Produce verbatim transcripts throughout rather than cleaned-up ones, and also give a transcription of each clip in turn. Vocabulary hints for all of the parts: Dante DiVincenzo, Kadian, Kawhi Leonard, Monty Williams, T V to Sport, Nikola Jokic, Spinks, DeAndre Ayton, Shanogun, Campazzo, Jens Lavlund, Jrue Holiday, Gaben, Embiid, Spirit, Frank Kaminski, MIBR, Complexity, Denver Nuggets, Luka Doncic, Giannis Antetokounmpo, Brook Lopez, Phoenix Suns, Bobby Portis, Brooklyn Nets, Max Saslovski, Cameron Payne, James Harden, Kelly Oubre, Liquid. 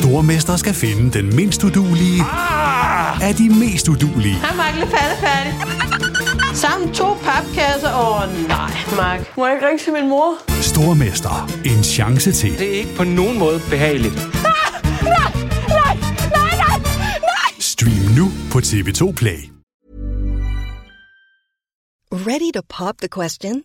Stormester skal finde den mindst uduelige ah! af de mest uduelige. Hej Mark, lidt faldefærdig. Sammen to papkasser. Åh oh, nej, Mark. Må jeg ikke ringe til min mor? Stormester. En chance til. Det er ikke på nogen måde behageligt. Ah! Nej, nej, nej, nej, nej! Stream nu på T V to Play. Ready to pop the question?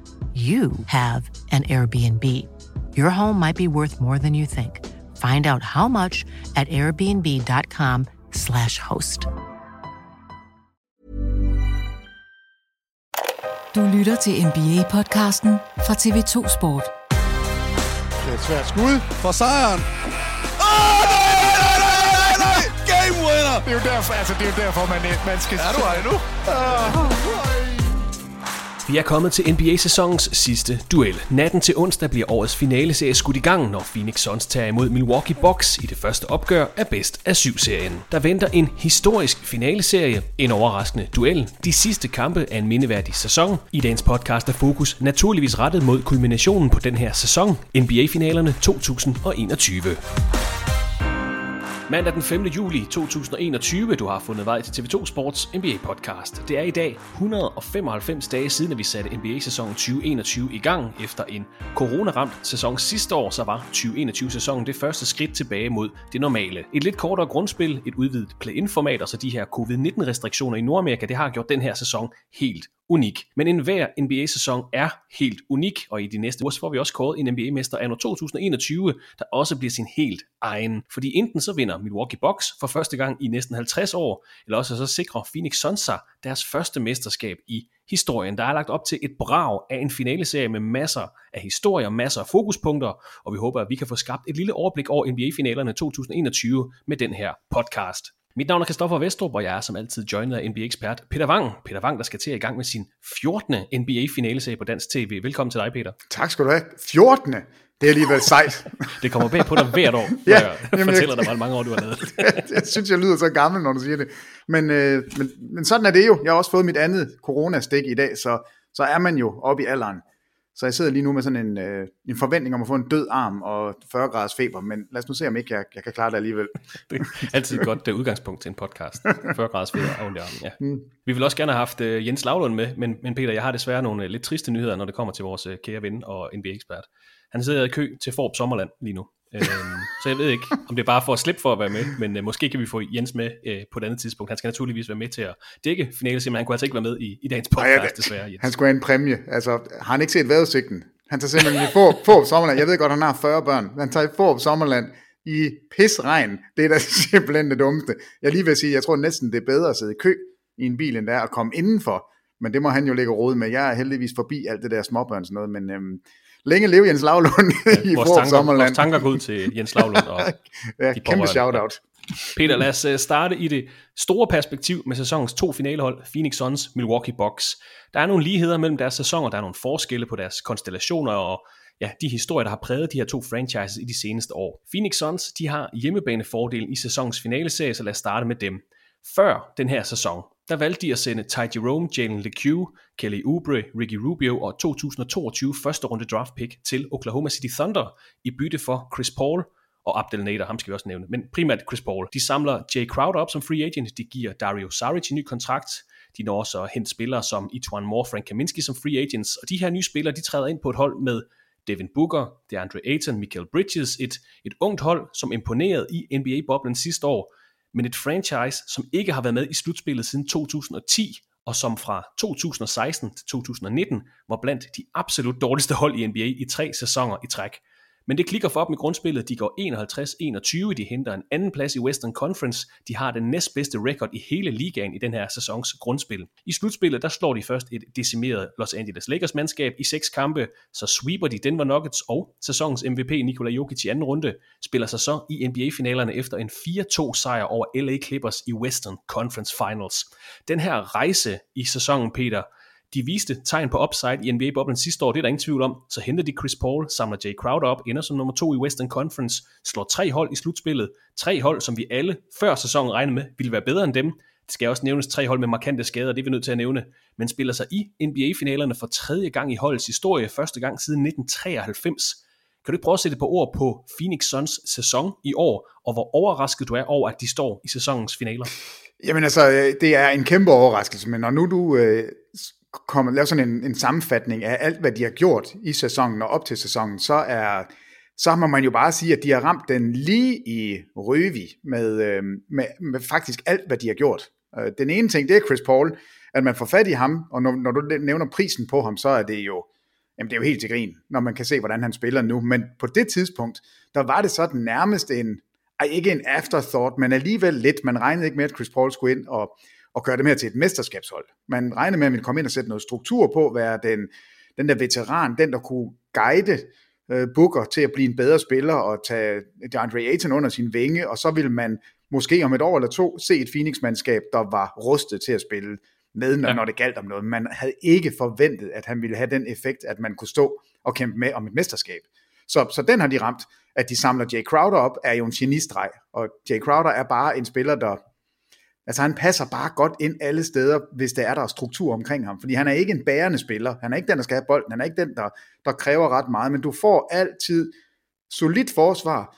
you have an Airbnb. Your home might be worth more than you think. Find out how much at airbnb.com slash host. Du lytter til N B A-podcasten fra T V to Sport. Det er et svært skud for sejren. Åh, nej, nej, nej, nej! Game winner! Det er jo derfor, altså, det er jo derfor man, man skal... Er du her endnu? Uh. Vi er kommet til N B A-sæsonens sidste duel. Natten til onsdag bliver årets finaleserie skudt i gang, når Phoenix Suns tager imod Milwaukee Bucks i det første opgør af bedst af syv-serien. Der venter en historisk finaleserie, en overraskende duel, de sidste kampe af en mindeværdig sæson. I dagens podcast er fokus naturligvis rettet mod kulminationen på den her sæson, N B A-finalerne to tusind enogtyve. Mandag den femte juli to tusind enogtyve, du har fundet vej til T V to Sports N B A-podcast. Det er i dag et hundrede og femoghalvfems dage siden, at vi satte N B A-sæsonen tyve enogtyve i gang. Efter en coronaramt sæson sidste år, så var tyve enogtyve-sæsonen det første skridt tilbage mod det normale. Et lidt kortere grundspil, et udvidet play-in-format, og så de her covid nitten restriktioner i Nordamerika, det har gjort den her sæson helt unik. Men enhver N B A-sæson er helt unik, og i de næste uger får vi også kåret en N B A-mester anno to tusind enogtyve, der også bliver sin helt egen. Fordi enten så vinder Milwaukee Bucks for første gang i næsten halvtreds år, eller også så sikrer Phoenix Suns sig deres første mesterskab i historien. Der er lagt op til et brag af en finaleserie med masser af historier, masser af fokuspunkter, og vi håber, at vi kan få skabt et lille overblik over N B A-finalerne to tusind enogtyve med den her podcast. Mit navn er Kristoffer Vestrup, og jeg er som altid joinet af N B A-ekspert Peter Wang. Peter Wang, der skal til i gang med sin fjortende N B A-finaleserie på dansk tv. Velkommen til dig, Peter. Tak skal du have. fjortende? Det er alligevel sejt. Det kommer bag på dig hvert år, ja, jeg fortæller jamen, jeg... dig, hvor mange år du har lavet. Jeg synes, jeg lyder så gammel, når du siger det. Men, øh, men, men sådan er det jo. Jeg har også fået mit andet coronastik i dag, så, så er man jo oppe i alderen. Så jeg sidder lige nu med sådan en, øh, en forventning om at få en død arm og fyrre graders feber, men lad os nu se, om ikke jeg, jeg kan klare det alligevel. Det er altid et godt udgangspunkt til en podcast. fyrre graders feber og ondt i armen, ja. Mm. Vi vil også gerne have haft øh, Jens Lavlund med, men, men Peter, jeg har desværre nogle øh, lidt triste nyheder, når det kommer til vores øh, kære ven og N B A-ekspert. Han sidder i kø til Farup Sommerland lige nu. Øh, så jeg ved ikke, om det er bare for at slippe for at være med, men øh, måske kan vi få Jens med øh, på et andet tidspunkt. Han skal naturligvis være med til at dække finale, men han kunne altså ikke være med i, i dagens podcast, desværre. Jens. Han skulle have en præmie. Altså, har han ikke set vejrudsigten? Han tager simpelthen i Farup Sommerland. Jeg ved godt, han har fyrre børn. Han tager i Farup Sommerland i pisregn. Det er da simpelthen det dummeste. Jeg lige vil sige, jeg tror næsten, det er bedre at sidde i kø i en bil, end det er at komme indenfor. Men det må han jo lægge råd med. Jeg er heldigvis forbi alt det der småbørn sådan noget, men... Øhm, Længe leve Jens Lavlund i vores tanker, Sommerland. Vores tanker går ud til Jens Lavlund. Og ja, kæmpe shout-out. Peter, lad os starte i det store perspektiv med sæsonens to finalehold, Phoenix Suns, Milwaukee Bucks. Der er nogle ligheder mellem deres sæsoner, der er nogle forskelle på deres konstellationer, og ja, de historier, der har præget de her to franchises i de seneste år. Phoenix Suns, de har hjemmebanefordelen i sæsonens finaleserie, så lad os starte med dem. Før den her sæson, der valgte de at sende Ty Jerome, Jalen LeQue, Kelly Oubre, Ricky Rubio og to tusind og toogtyve første runde draft pick til Oklahoma City Thunder i bytte for Chris Paul og Abdel Nader, ham skal vi også nævne, men primært Chris Paul. De samler Jay Crowder op som free agent, de giver Dario Saric en ny kontrakt, de når så hen spillere som Etuan Moore, Frank Kaminski som free agents, og de her nye spillere, de træder ind på et hold med Devin Booker, DeAndre Ayton, Michael Bridges, et, et ungt hold, som imponerede i N B A-boblen sidste år, men et franchise, som ikke har været med i slutspillet siden to tusind og ti, og som fra to tusind og seksten til to tusind og nitten var blandt de absolut dårligste hold i N B A i tre sæsoner i træk. Men det klikker for dem i grundspillet, de går enoghalvtreds enogtyve, de henter en anden plads i Western Conference, de har den næstbedste record i hele ligaen i den her sæsons grundspil. I slutspillet, der slår de først et decimeret Los Angeles Lakers-mandskab i seks kampe, så sweeper de Denver Nuggets og sæsonens M V P Nikola Jokic i anden runde, spiller sig så i N B A-finalerne efter en fire to sejr over L A Clippers i Western Conference Finals. Den her rejse i sæsonen, Peter, de viste tegn på upside i N B A-boblen sidste år, det er der ingen tvivl om. Så henter de Chris Paul, samler Jay Crowder op, ender som nummer to i Western Conference, slår tre hold i slutspillet. Tre hold, som vi alle før sæsonen regnede med, ville være bedre end dem. Det skal også nævnes tre hold med markante skader, det er vi nødt til at nævne. Men spiller sig i N B A-finalerne for tredje gang i holdets historie, første gang siden nitten treoghalvfems. Kan du ikke prøve at sætte et par ord på Phoenix Suns sæson i år, og hvor overrasket du er over, at de står i sæsonens finaler? Jamen altså, det er en kæmpe overraskelse, men når nu du... Øh... Kom, lave sådan en, en sammenfatning af alt, hvad de har gjort i sæsonen og op til sæsonen, så, er, så må man jo bare sige, at de har ramt den lige i røvi med, øh, med, med faktisk alt, hvad de har gjort. Øh, den ene ting, det er Chris Paul, at man får fat i ham, og når, når du nævner prisen på ham, så er det jo, jamen det er jo helt til grin, når man kan se, hvordan han spiller nu. Men på det tidspunkt, der var det sådan nærmest en, ej, ikke en afterthought, men alligevel lidt. Man regnede ikke med, at Chris Paul skulle ind og og gøre det mere til et mesterskabshold. Man regner med, at man vil komme ind og sætte noget struktur på, være den, den der veteran, den der kunne guide øh, Booker til at blive en bedre spiller, og tage DeAndre Ayton under sin vinge, og så vil man måske om et år eller to, se et Phoenix-mandskab, der var rustet til at spille med, når, ja. når det galt om noget. Man havde ikke forventet, at han ville have den effekt, at man kunne stå og kæmpe med om et mesterskab. Så, så den har de ramt, at de samler Jay Crowder op, er jo en genistreg, og Jay Crowder er bare en spiller, der altså han passer bare godt ind alle steder, hvis der er der struktur omkring ham. Fordi han er ikke en bærende spiller. Han er ikke den, der skal have bolden. Han er ikke den, der, der kræver ret meget. Men du får altid solidt forsvar.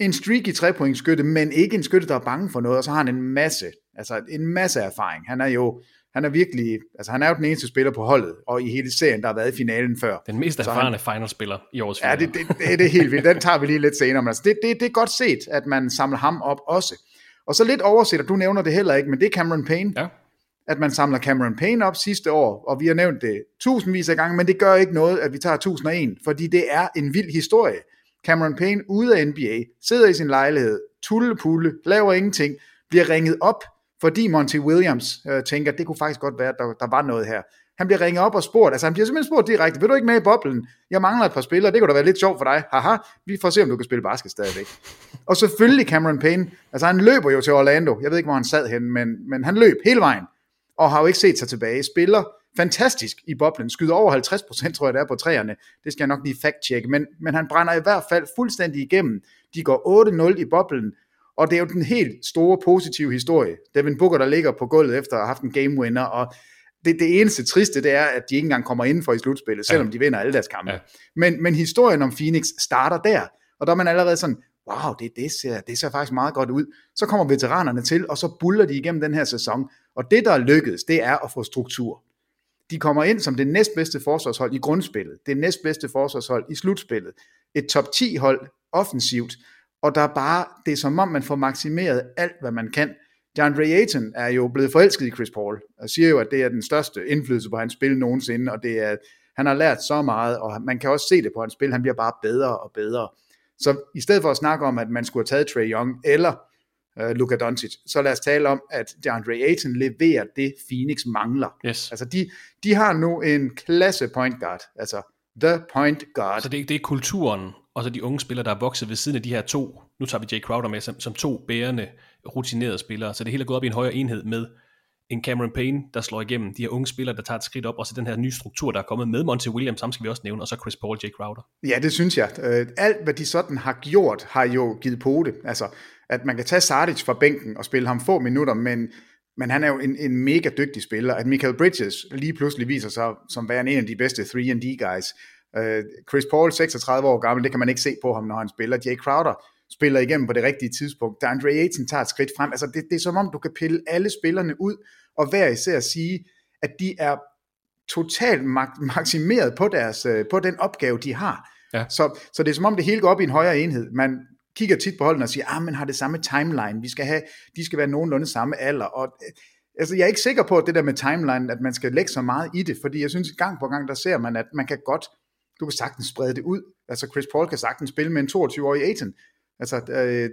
En streaky trepointsskytte, men ikke en skytte, der er bange for noget. Og så har han en masse, altså en masse erfaring. Han er jo, han er virkelig, altså han er jo den eneste spiller på holdet, og i hele serien, der har været i finalen før. Den mest erfarne han, finalspiller i årets finale. Ja, det, det, det, det er helt vildt. Den tager vi lige lidt senere. Men altså, det, det, det er godt set, at man samler ham op også. Og så lidt overset, og du nævner det heller ikke, men det er Cameron Payne, ja. At man samler Cameron Payne op sidste år, og vi har nævnt det tusindvis af gange, men det gør ikke noget, at vi tager tusind og en, fordi det er en vild historie. Cameron Payne ude af N B A, sidder i sin lejlighed, tullepulle, laver ingenting, bliver ringet op, fordi Monty Williams øh, tænker, det kunne faktisk godt være, at der, der var noget her. Han bliver ringet op og spurgt, altså han bliver simpelthen spurgt direkte, vil du ikke med i boblen? Jeg mangler et par spillere, det kunne da være lidt sjovt for dig. Haha, vi får se, om du kan spille basket stadigvæk. Og selvfølgelig Cameron Payne, altså han løber jo til Orlando, jeg ved ikke, hvor han sad hen, men, men han løb hele vejen, og har jo ikke set sig tilbage. Spiller fantastisk i boblen, skyder over halvtreds procent, tror jeg det er på træerne, det skal jeg nok lige fact-checke, men, men han brænder i hvert fald fuldstændig igennem. De går otte nul i boblen, og det er jo den helt store positive historie. Devin Booker, der ligger på gulvet efter at have haft en game-winner, og Det, det eneste triste, det er, at de ikke engang kommer indenfor i slutspillet, selvom ja. de vinder alle deres kampe. Ja. Men, men historien om Phoenix starter der, og der er man allerede sådan, wow, det, det, ser, det ser faktisk meget godt ud. Så kommer veteranerne til, og så buller de igennem den her sæson. Og det, der er lykkedes, det er at få struktur. De kommer ind som det næstbedste forsvarshold i grundspillet, det næstbedste forsvarshold i slutspillet, et top ti hold offensivt, og der er bare, det er som om, man får maksimeret alt, hvad man kan. DeAndre Ayton er jo blevet forelsket i Chris Paul, og siger jo, at det er den største indflydelse på hans spil nogensinde, og det er, han har lært så meget, og man kan også se det på hans spil, han bliver bare bedre og bedre. Så i stedet for at snakke om, at man skulle have taget Trae Young eller øh, Luka Doncic, så lad os tale om, at DeAndre Ayton leverer det, Phoenix mangler. Yes. Altså de, de har nu en klasse point guard, altså the point guard. Så det, det er kulturen, og så de unge spillere, der er vokset ved siden af de her to, nu tager vi Jay Crowder med som, som to bærende rutinerede spillere, så det hele er gået op i en højere enhed med en Cameron Payne, der slår igennem, de her unge spillere, der tager et skridt op, og så den her nye struktur, der er kommet med Monty Williams, sammen skal vi også nævne, og så Chris Paul, Jay Crowder. Ja, det synes jeg. Alt, hvad de sådan har gjort, har jo givet pote. Altså, at man kan tage Saric fra bænken og spille ham få minutter, men, men han er jo en, en mega dygtig spiller. At Michael Bridges lige pludselig viser sig som værende en af de bedste three and D guys. Chris Paul, seksogtredive år gammel, det kan man ikke se på ham, når han spiller. Jay Crowder spiller igennem på det rigtige tidspunkt. DeAndre Ayton tager et skridt frem. Altså det, det er som om, du kan pille alle spillerne ud, og hver især sige, at de er totalt maksimeret på, deres, på den opgave, de har. Ja. Så, så det er som om, det hele går op i en højere enhed. Man kigger tit på holdene og siger, ah, man har det samme timeline. Vi skal have, de skal være nogenlunde samme alder. Og, altså, jeg er ikke sikker på, at det der med timeline, at man skal lægge så meget i det, fordi jeg synes, gang på gang, der ser man, at man kan godt, du kan sagtens sprede det ud. Altså Chris Paul kan sagtens spille med en toogtyve-årig Ayton. Altså,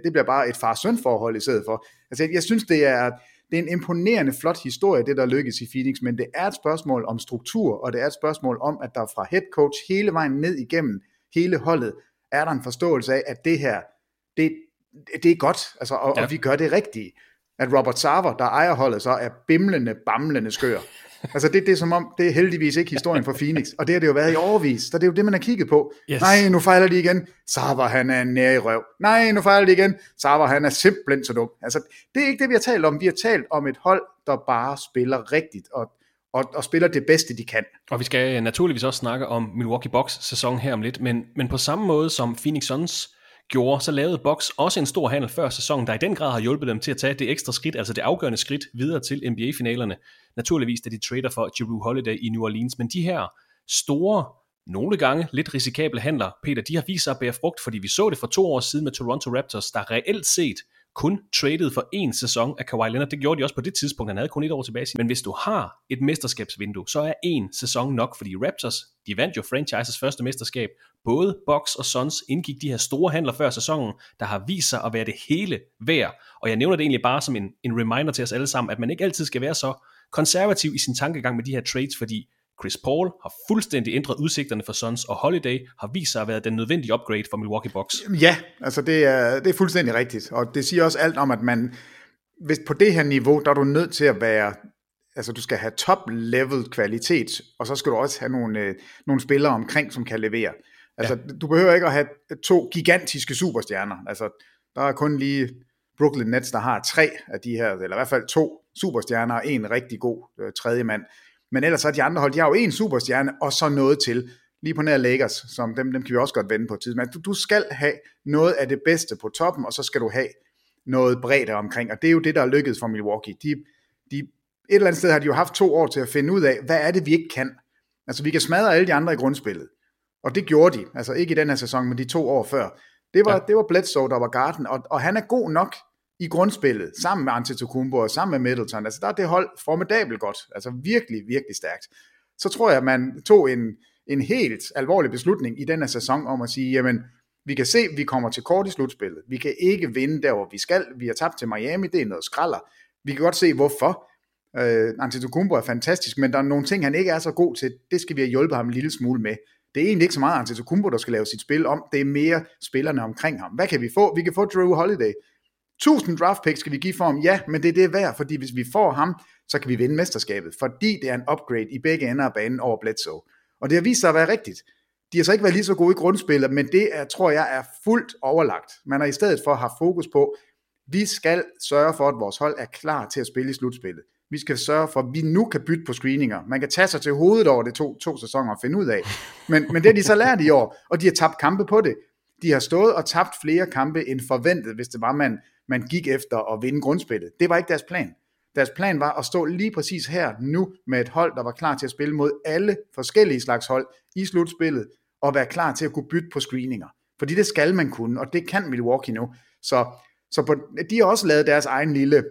det bliver bare et far-søn forhold i stedet for. Altså, jeg synes, det er, det er en imponerende, flot historie, det der lykkes i Phoenix, men det er et spørgsmål om struktur, og det er et spørgsmål om, at der fra head coach hele vejen ned igennem hele holdet, er der en forståelse af, at det her, det, det er godt, altså, og, ja. og vi gør det rigtige. At Robert Sarver, der ejer holdet, så er bimlende, bamlende skør. Altså det, det er som om, det er heldigvis ikke historien for Phoenix, og det har det jo været i årevis, så det er jo det, man har kigget på. Yes. Nej, nu fejler de igen, Sarver han er nær i røv. Nej, nu fejler de igen, Sarver han er simpelthen så dum. Altså det er ikke det, vi har talt om. Vi har talt om et hold, der bare spiller rigtigt, og, og, og spiller det bedste, de kan. Og vi skal naturligvis også snakke om Milwaukee Bucks sæson her om lidt, men, men på samme måde som Phoenix Suns gjorde, så lavede Bucks også en stor handel før sæsonen, der i den grad har hjulpet dem til at tage det ekstra skridt, altså det afgørende skridt videre til N B A-finalerne. Naturligvis, da de trader for Jrue Holiday i New Orleans, men de her store, nogle gange lidt risikable handler, Peter, de har vist sig at bære frugt, fordi vi så det for to år siden med Toronto Raptors, der reelt set kun traded for en sæson af Kawhi Leonard. Det gjorde de også på det tidspunkt, han havde kun et år tilbage. Men hvis du har et mesterskabsvindue, så er en sæson nok, fordi Raptors, de vandt jo franchises første mesterskab. Både Bucks og Suns indgik de her store handler før sæsonen, der har vist sig at være det hele værd. Og jeg nævner det egentlig bare som en, en reminder til os alle sammen, at man ikke altid skal være så konservativ i sin tankegang med de her trades, fordi Chris Paul har fuldstændig ændret udsigterne for Suns, og Holiday har vist sig at være den nødvendige upgrade for Milwaukee Bucks. Ja, altså det er, det er fuldstændig rigtigt, og det siger også alt om, at man, hvis på det her niveau, der er du nødt til at være, altså du skal have top-level kvalitet, og så skal du også have nogle, øh, nogle spillere omkring, som kan levere. Altså ja. Du behøver ikke at have to gigantiske superstjerner, altså der er kun lige Brooklyn Nets, der har tre af de her, eller i hvert fald to superstjerner, og en rigtig god øh, tredje mand. Men ellers så de andre hold, de har jo en superstjerne, og så noget til, lige på nær Lakers, som dem, dem kan vi også godt vende på et tidspunkt. Du, du skal have noget af det bedste på toppen, og så skal du have noget bredt omkring, og det er jo det, der er lykkedes for Milwaukee. De, de, et eller andet sted har de jo haft to år til at finde ud af, hvad er det, vi ikke kan? Altså, vi kan smadre alle de andre i grundspillet, og det gjorde de, altså ikke i den her sæson, men de to år før. Det var, ja. det var Bledsoe, der var garden, og, og han er god nok i grundspillet, sammen med Antetokounmpo og sammen med Middleton, altså der er det hold formidabelt godt, altså virkelig, virkelig stærkt. Så tror jeg, at man tog en, en helt alvorlig beslutning i denne sæson om at sige, jamen, vi kan se, vi kommer til kort i slutspillet, vi kan ikke vinde der, hvor vi skal, vi har tabt til Miami, det er noget skralder, vi kan godt se, hvorfor. Øh, Antetokounmpo er fantastisk, men der er nogle ting, han ikke er så god til, det skal vi have hjulpet ham en lille smule med. Det er egentlig ikke så meget Antetokounmpo, der skal lave sit spil om, det er mere spillerne omkring ham. Hvad kan vi få? Vi kan få Jrue Holiday. Tusind draft picks skal vi give for ham, ja, men det er det værd, fordi hvis vi får ham, så kan vi vinde mesterskabet, fordi det er en upgrade i begge ender af banen over Bledsoe. Og det har vist sig at være rigtigt. De har så ikke været lige så gode i grundspillet, men det er, tror jeg, er fuldt overlagt. Man har i stedet for haft fokus på, vi skal sørge for, at vores hold er klar til at spille i slutspillet. Vi skal sørge for, at vi nu kan bytte på screeninger. Man kan tage sig til hovedet over det to, to sæsoner og finde ud af. Men, men det har de så lært i år, og de har tabt kampe på det. De har stået og tabt flere kampe end forventet, hvis det var, man Man gik efter at vinde grundspillet. Det var ikke deres plan. Deres plan var at stå lige præcis her nu med et hold, der var klar til at spille mod alle forskellige slags hold i slutspillet, og være klar til at kunne bytte på screeninger. Fordi det skal man kunne, og det kan Milwaukee nu. Så, så på, de har også lavet deres egen lille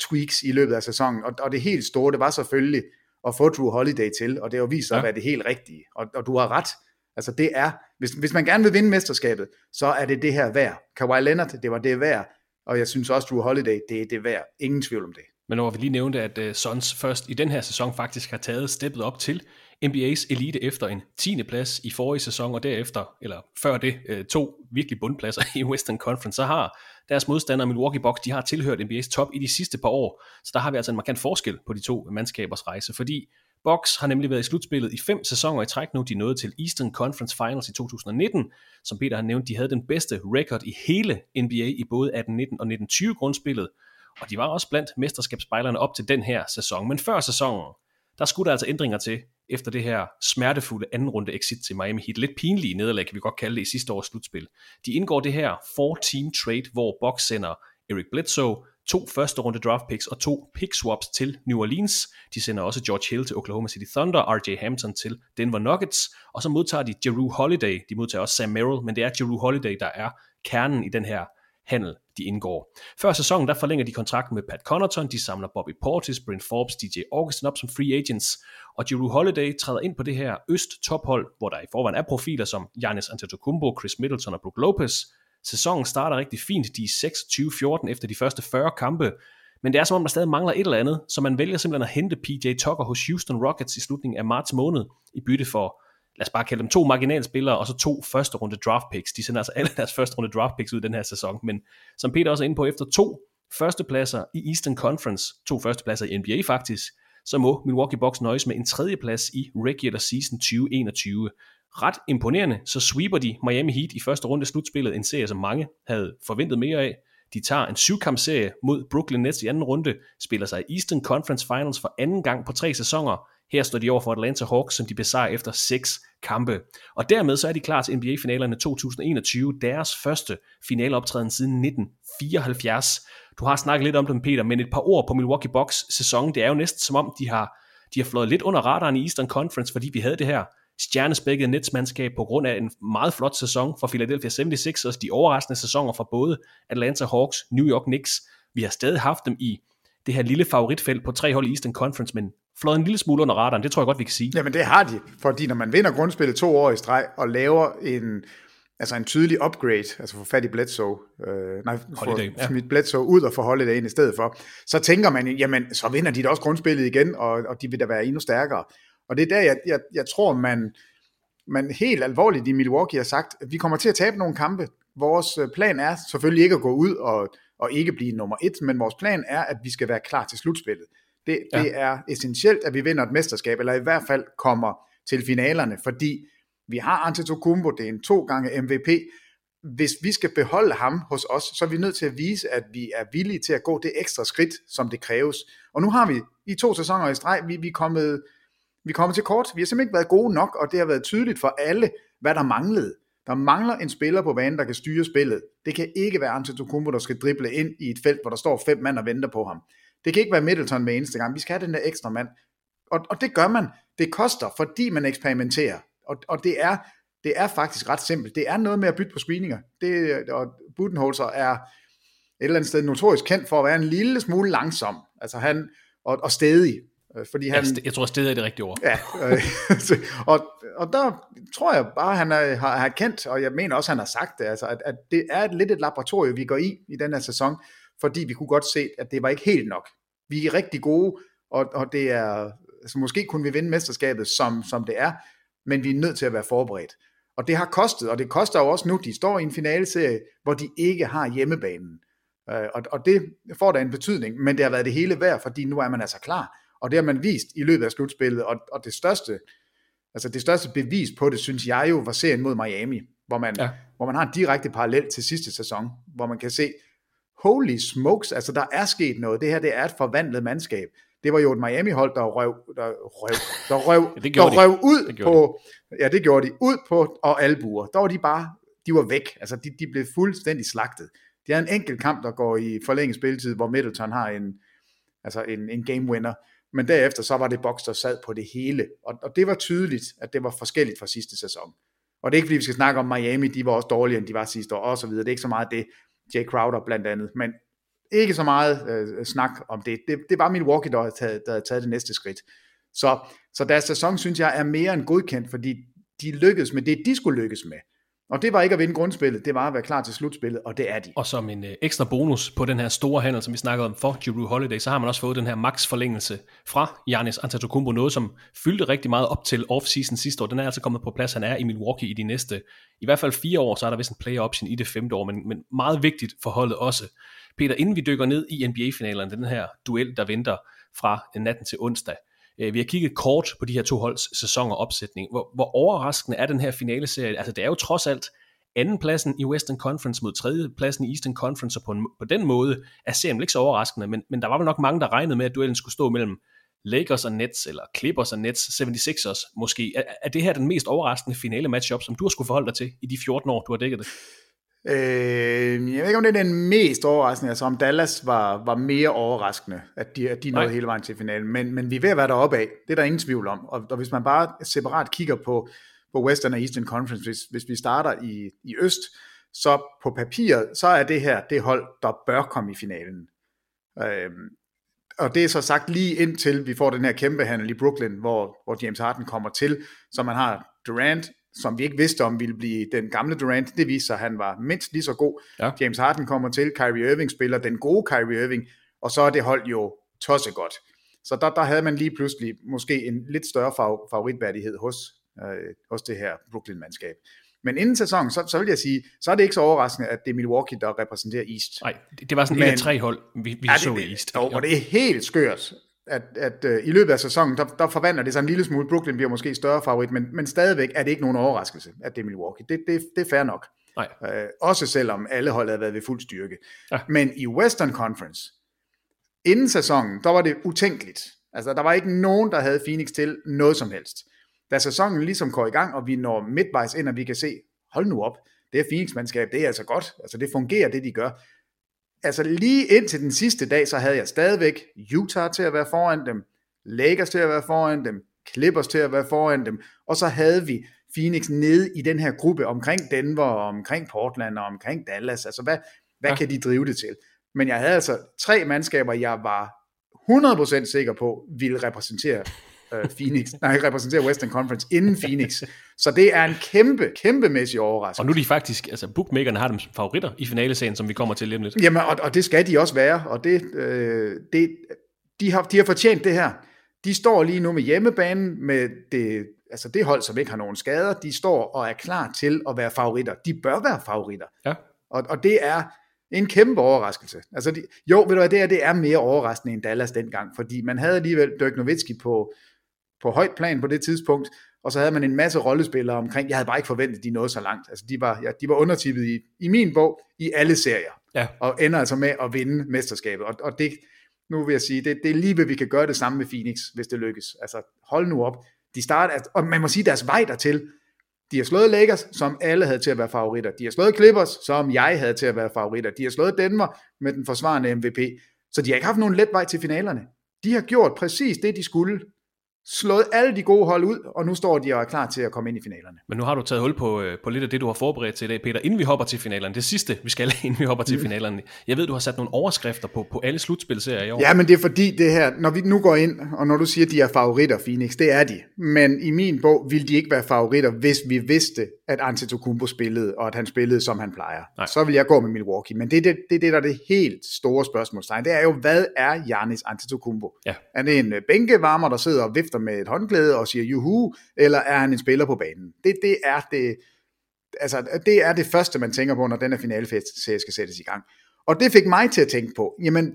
tweaks i løbet af sæsonen, og, og det helt store, det var selvfølgelig at få Jrue Holiday til, og det har jo vist sig at være det helt rigtige. Og, og du har ret. Altså det er, hvis, hvis man gerne vil vinde mesterskabet, så er det det her værd. Kawhi Leonard, det var det værd. Og jeg synes også, Jrue Holiday, det er det værd. Ingen tvivl om det. Men når vi lige nævnte, at uh, Suns først i den her sæson faktisk har taget steppet op til N B A's elite efter en tiende plads i forrige sæson, og derefter, eller før det, uh, to virkelig bundpladser i Western Conference, så har Deres modstandere Milwaukee Bucks, de har tilhørt N B A's top i de sidste par år, så der har vi altså en markant forskel på de to mandskabers rejse, fordi Bucks har nemlig været i slutspillet i fem sæsoner i træk nu. De nåede til Eastern Conference Finals i to tusind nitten. Som Peter har nævnt, de havde den bedste record i hele N B A i både atten nitten og nitten tyve grundspillet. Og de var også blandt mesterskabsspejlerne op til den her sæson. Men før sæsonen, der skulle der altså ændringer til efter det her smertefulde anden runde exit til Miami Heat. Lidt pinlige nederlag, kan vi godt kalde det, i sidste års slutspil. De indgår det her four-team trade, hvor Bucks sender Eric Bledsoe, to første runde draft picks og to pick swaps til New Orleans. De sender også George Hill til Oklahoma City Thunder, R J Hampton til Denver Nuggets, og så modtager de Jrue Holiday. De modtager også Sam Merrill, men det er Jrue Holiday, der er kernen i den her handel, de indgår. Før sæsonen, der forlænger de kontrakten med Pat Connaughton, de samler Bobby Portis, Bryn Forbes, D J Augustin op som free agents, og Jrue Holiday træder ind på det her øst-tophold, hvor der i forvejen er profiler som Giannis Antetokounmpo, Khris Middleton og Brook Lopez. Sæsonen starter rigtig fint, de er seksogtyve fjorten efter de første fyrre kampe, men det er som om, der stadig mangler et eller andet, så man vælger simpelthen at hente P J Tucker hos Houston Rockets i slutningen af marts måned i bytte for, lad os bare kalde dem to marginalspillere og så to første runde draft picks. De sender altså alle deres første runde draft picks ud den her sæson, men som Peter også er inde på, efter to førstepladser i Eastern Conference, to førstepladser i N B A faktisk, så må Milwaukee Bucks nøjes med en tredjeplads i regular season tyve enogtyve. Ret imponerende, så sweeper de Miami Heat i første runde slutspillet, en serie, som mange havde forventet mere af. De tager en syvkampserie mod Brooklyn Nets i anden runde, spiller sig i Eastern Conference Finals for anden gang på tre sæsoner. Her står de over for Atlanta Hawks, som de besejrer efter seks kampe. Og dermed så er de klar til N B A-finalerne to tusind enogtyve, deres første finaleoptræden siden nitten fireoghalvfjerds. Du har snakket lidt om dem, Peter, men et par ord på Milwaukee Bucks sæsonen. Det er jo næsten som om, de har, de har flået lidt under radaren i Eastern Conference, fordi vi havde det her stjernespækket netsmandskab på grund af en meget flot sæson fra Philadelphia seventy-sixers, de overraskende sæsoner fra både Atlanta Hawks, New York Knicks. Vi har stadig haft dem i det her lille favoritfelt på tre hold i Eastern Conference, men flået en lille smule under radaren, det tror jeg godt, vi kan sige. Jamen det har de, fordi når man vinder grundspillet to år i streg og laver en, altså en tydelig upgrade, altså få fat i Bledsoe, øh, nej, Holiday, for, ja. Smid Bledsoe ud og få Holiday ind i stedet for, så tænker man, jamen så vinder de da også grundspillet igen, og, og de vil da være endnu stærkere. Og det er der, jeg, jeg, jeg tror, man, man helt alvorligt i Milwaukee har sagt, at vi kommer til at tabe nogle kampe. Vores plan er selvfølgelig ikke at gå ud og, og ikke blive nummer et, men vores plan er, at vi skal være klar til slutspillet. Det, ja. det er essentielt, at vi vinder et mesterskab, eller i hvert fald kommer til finalerne, fordi vi har Antetokounmpo, det er en to gange M V P. Hvis vi skal beholde ham hos os, så er vi nødt til at vise, at vi er villige til at gå det ekstra skridt, som det kræves. Og nu har vi i to sæsoner i streg, vi, vi er kommet... Vi kommer til kort. Vi har simpelthen ikke været gode nok, og det har været tydeligt for alle, hvad der manglede. Der mangler en spiller på banen, der kan styre spillet. Det kan ikke være Antetokounmpo, der skal drible ind i et felt, hvor der står fem mand og venter på ham. Det kan ikke være Middleton med eneste gang. Vi skal have den der ekstra mand. Og, og det gør man. Det koster, fordi man eksperimenterer. Og, og det, er, det er faktisk ret simpelt. Det er noget med at bytte på screeninger. Det, og Budenholzer er et eller andet sted notorisk kendt for at være en lille smule langsom. Altså han, og, og stædig. Fordi han, jeg tror stadig er det rigtige ord. Ja, øh, og, og der tror jeg bare, han er, har, har kendt, og jeg mener også, han har sagt det, altså, at, at det er et, lidt et laboratorium, vi går i i den her sæson, fordi vi kunne godt se, at det var ikke helt nok. Vi er rigtig gode, og, og det er, altså, måske kunne vi vinde mesterskabet, som, som det er, men vi er nødt til at være forberedt. Og det har kostet, og det koster jo også nu, de står i en finaleserie, hvor de ikke har hjemmebanen. Øh, og, og det får da en betydning, men det har været det hele værd, fordi nu er man altså klar. Og det har man vist i løbet af slutspillet, og, og det største, altså det største bevis på det, synes jeg jo, var serien mod Miami, hvor man, ja. hvor man har en direkte parallel til sidste sæson, hvor man kan se, holy smokes, altså der er sket noget, det her det er et forvandlet mandskab. Det var jo et Miami-hold, der røv, der røv, der røv, ja, der røv ud på, de. ja det gjorde de, ud på og albuer, der var de bare, de var væk, altså de, de blev fuldstændig slagtet. De havde en enkelt kamp, der går i forlænget spilletid, hvor Middleton har en, altså en, en game winner. Men derefter så var det Bucks, der sad på det hele. Og, og det var tydeligt, at det var forskelligt fra sidste sæson. Og det er ikke, fordi vi skal snakke om Miami, de var også dårligere, end de var sidste år, og så videre. Det er ikke så meget det, Jay Crowder blandt andet. Men ikke så meget øh, snak om det. det. Det var Milwaukee, der havde taget, der havde taget det næste skridt. Så, så deres sæson, synes jeg, er mere end godkendt, fordi de lykkedes med det, de skulle lykkes med. Og det var ikke at vinde grundspillet, det var at være klar til slutspillet, og det er de. Og som en øh, ekstra bonus på den her store handel, som vi snakkede om for Jrue Holiday, så har man også fået den her max-forlængelse fra Giannis Antetokounmpo, noget som fyldte rigtig meget op til off-season sidste år. Den er altså kommet på plads, han er i Milwaukee i de næste, i hvert fald fire år, så er der vist en player-option i det femte år, men, men meget vigtigt for holdet også. Peter, inden vi dykker ned i N B A-finalerne, den her duel, der venter fra natten til onsdag, vi har kigget kort på de her to holds sæson og opsætning. Hvor, hvor overraskende er den her finaleserie? Altså det er jo trods alt andenpladsen i Western Conference mod tredjepladsen i Eastern Conference, og på, en, på den måde er serien ikke så overraskende, men, men der var vel nok mange, der regnede med, at duellen skulle stå mellem Lakers og Nets, eller Clippers og Nets, seventy-sixers måske. Er, er det her den mest overraskende finale matchup, som du har skulle forholde dig til i de fjorten år, du har dækket det? Øh, jeg ved ikke, om det er den mest overraskende, altså om Dallas var, var mere overraskende, at de, at de nåede hele vejen til finalen, men, men vi er ved at være deroppe af, det er der ingen tvivl om, og, og hvis man bare separat kigger på, på Western og Eastern Conference, hvis, hvis vi starter i, i øst, så på papiret, så er det her det hold, der bør komme i finalen. Øh, og det er så sagt lige indtil vi får den her kæmpe handel i Brooklyn, hvor, hvor James Harden kommer til, så man har Durant, som vi ikke vidste om ville blive den gamle Durant, det viste sig, at han var mindst lige så god. Ja. James Harden kommer til, Kyrie Irving spiller den gode Kyrie Irving, og så er det hold jo tossegodt. Så der, der havde man lige pludselig måske en lidt større favoritværdighed hos, øh, hos det her Brooklyn-mandskab. Men inden sæsonen, så, så vil jeg sige, så er det ikke så overraskende, at det er Milwaukee, der repræsenterer East. Nej, det var sådan et af tre hold, vi, vi ja, så det, i East. Og, og det er helt skørt, at, at øh, i løbet af sæsonen, der, der forvandler det sig en lille smule. Brooklyn bliver måske større favorit, men, men stadigvæk er det ikke nogen overraskelse, at det er Milwaukee. Det, det, det er fair nok. Nej. Øh, også selvom alle hold havde været ved fuld styrke. Ja. Men i Western Conference, inden sæsonen, der var det utænkeligt. Altså, der var ikke nogen, der havde Phoenix til noget som helst. Da sæsonen ligesom går i gang, og vi når midtvejs ind, og vi kan se, hold nu op, det er Phoenix-mandskab, det er altså godt. Altså, det fungerer, det de gør. Altså lige indtil den sidste dag, så havde jeg stadigvæk Utah til at være foran dem, Lakers til at være foran dem, Clippers til at være foran dem, og så havde vi Phoenix nede i den her gruppe omkring Denver, omkring Portland og omkring Dallas. Altså hvad, hvad ja. kan de drive det til? Men jeg havde altså tre mandskaber, jeg var hundrede procent sikker på, ville repræsentere øh, Phoenix, nej, repræsentere Western Conference inden Phoenix. Så det er en kæmpe, kæmpemæssig overraskelse. Og nu er de faktisk, altså bookmakerne har dem favoritter i finalesagen, som vi kommer til lige om lidt. Jamen, og, og det skal de også være, og det, øh, det, de, har, de har fortjent det her. De står lige nu med hjemmebanen, med det, altså det hold, som ikke har nogen skader, de står og er klar til at være favoritter. De bør være favoritter. Ja. Og, og det er en kæmpe overraskelse. Altså de, jo, ved du hvad, det er, det er mere overraskende end Dallas dengang, fordi man havde alligevel Dirk Nowitzki på, på højt plan på det tidspunkt, og så havde man en masse rollespillere omkring. Jeg havde bare ikke forventet, de nåede så langt. Altså, de var, ja, de var undertippet i, i min bog i alle serier, ja. Og ender altså med at vinde mesterskabet. Og, og det, nu vil jeg sige, det, det er lige ved, vi kan gøre det samme med Phoenix, hvis det lykkes. Altså, hold nu op. De starter, og man må sige, deres vej dertil. De har slået Lakers, som alle havde til at være favoritter. De har slået Clippers, som jeg havde til at være favoritter. De har slået Denver med den forsvarende M V P. Så de har ikke haft nogen let vej til finalerne. De har gjort præcis det, de skulle. Slået alle de gode hold ud, og nu står de og er klar til at komme ind i finalerne. Men nu har du taget hul på, på lidt af det, du har forberedt til i dag, Peter, inden vi hopper til finalerne. Det sidste, vi skal, inden vi hopper til finalerne. Jeg ved, du har sat nogle overskrifter på, på alle slutspilserier i år. Ja, men det er fordi det her, når vi nu går ind, og når du siger, at de er favoritter, Phoenix, det er de. Men i min bog ville de ikke være favoritter, hvis vi vidste, at Antetokounmpo spillede, og at han spillede, som han plejer. Nej. Så vil jeg gå med Milwaukee. Men det er det, det, det der er det helt store spørgsmålstegn. Det er jo, hvad er Giannis Antetokounmpo? Ja. Er det en bænkevarmer, der sidder og vifter med et håndklæde og siger juhu, eller er han en spiller på banen? Det, det, er, det, altså, det er det første, man tænker på, når den her finaleserie skal sættes i gang. Og det fik mig til at tænke på, jamen,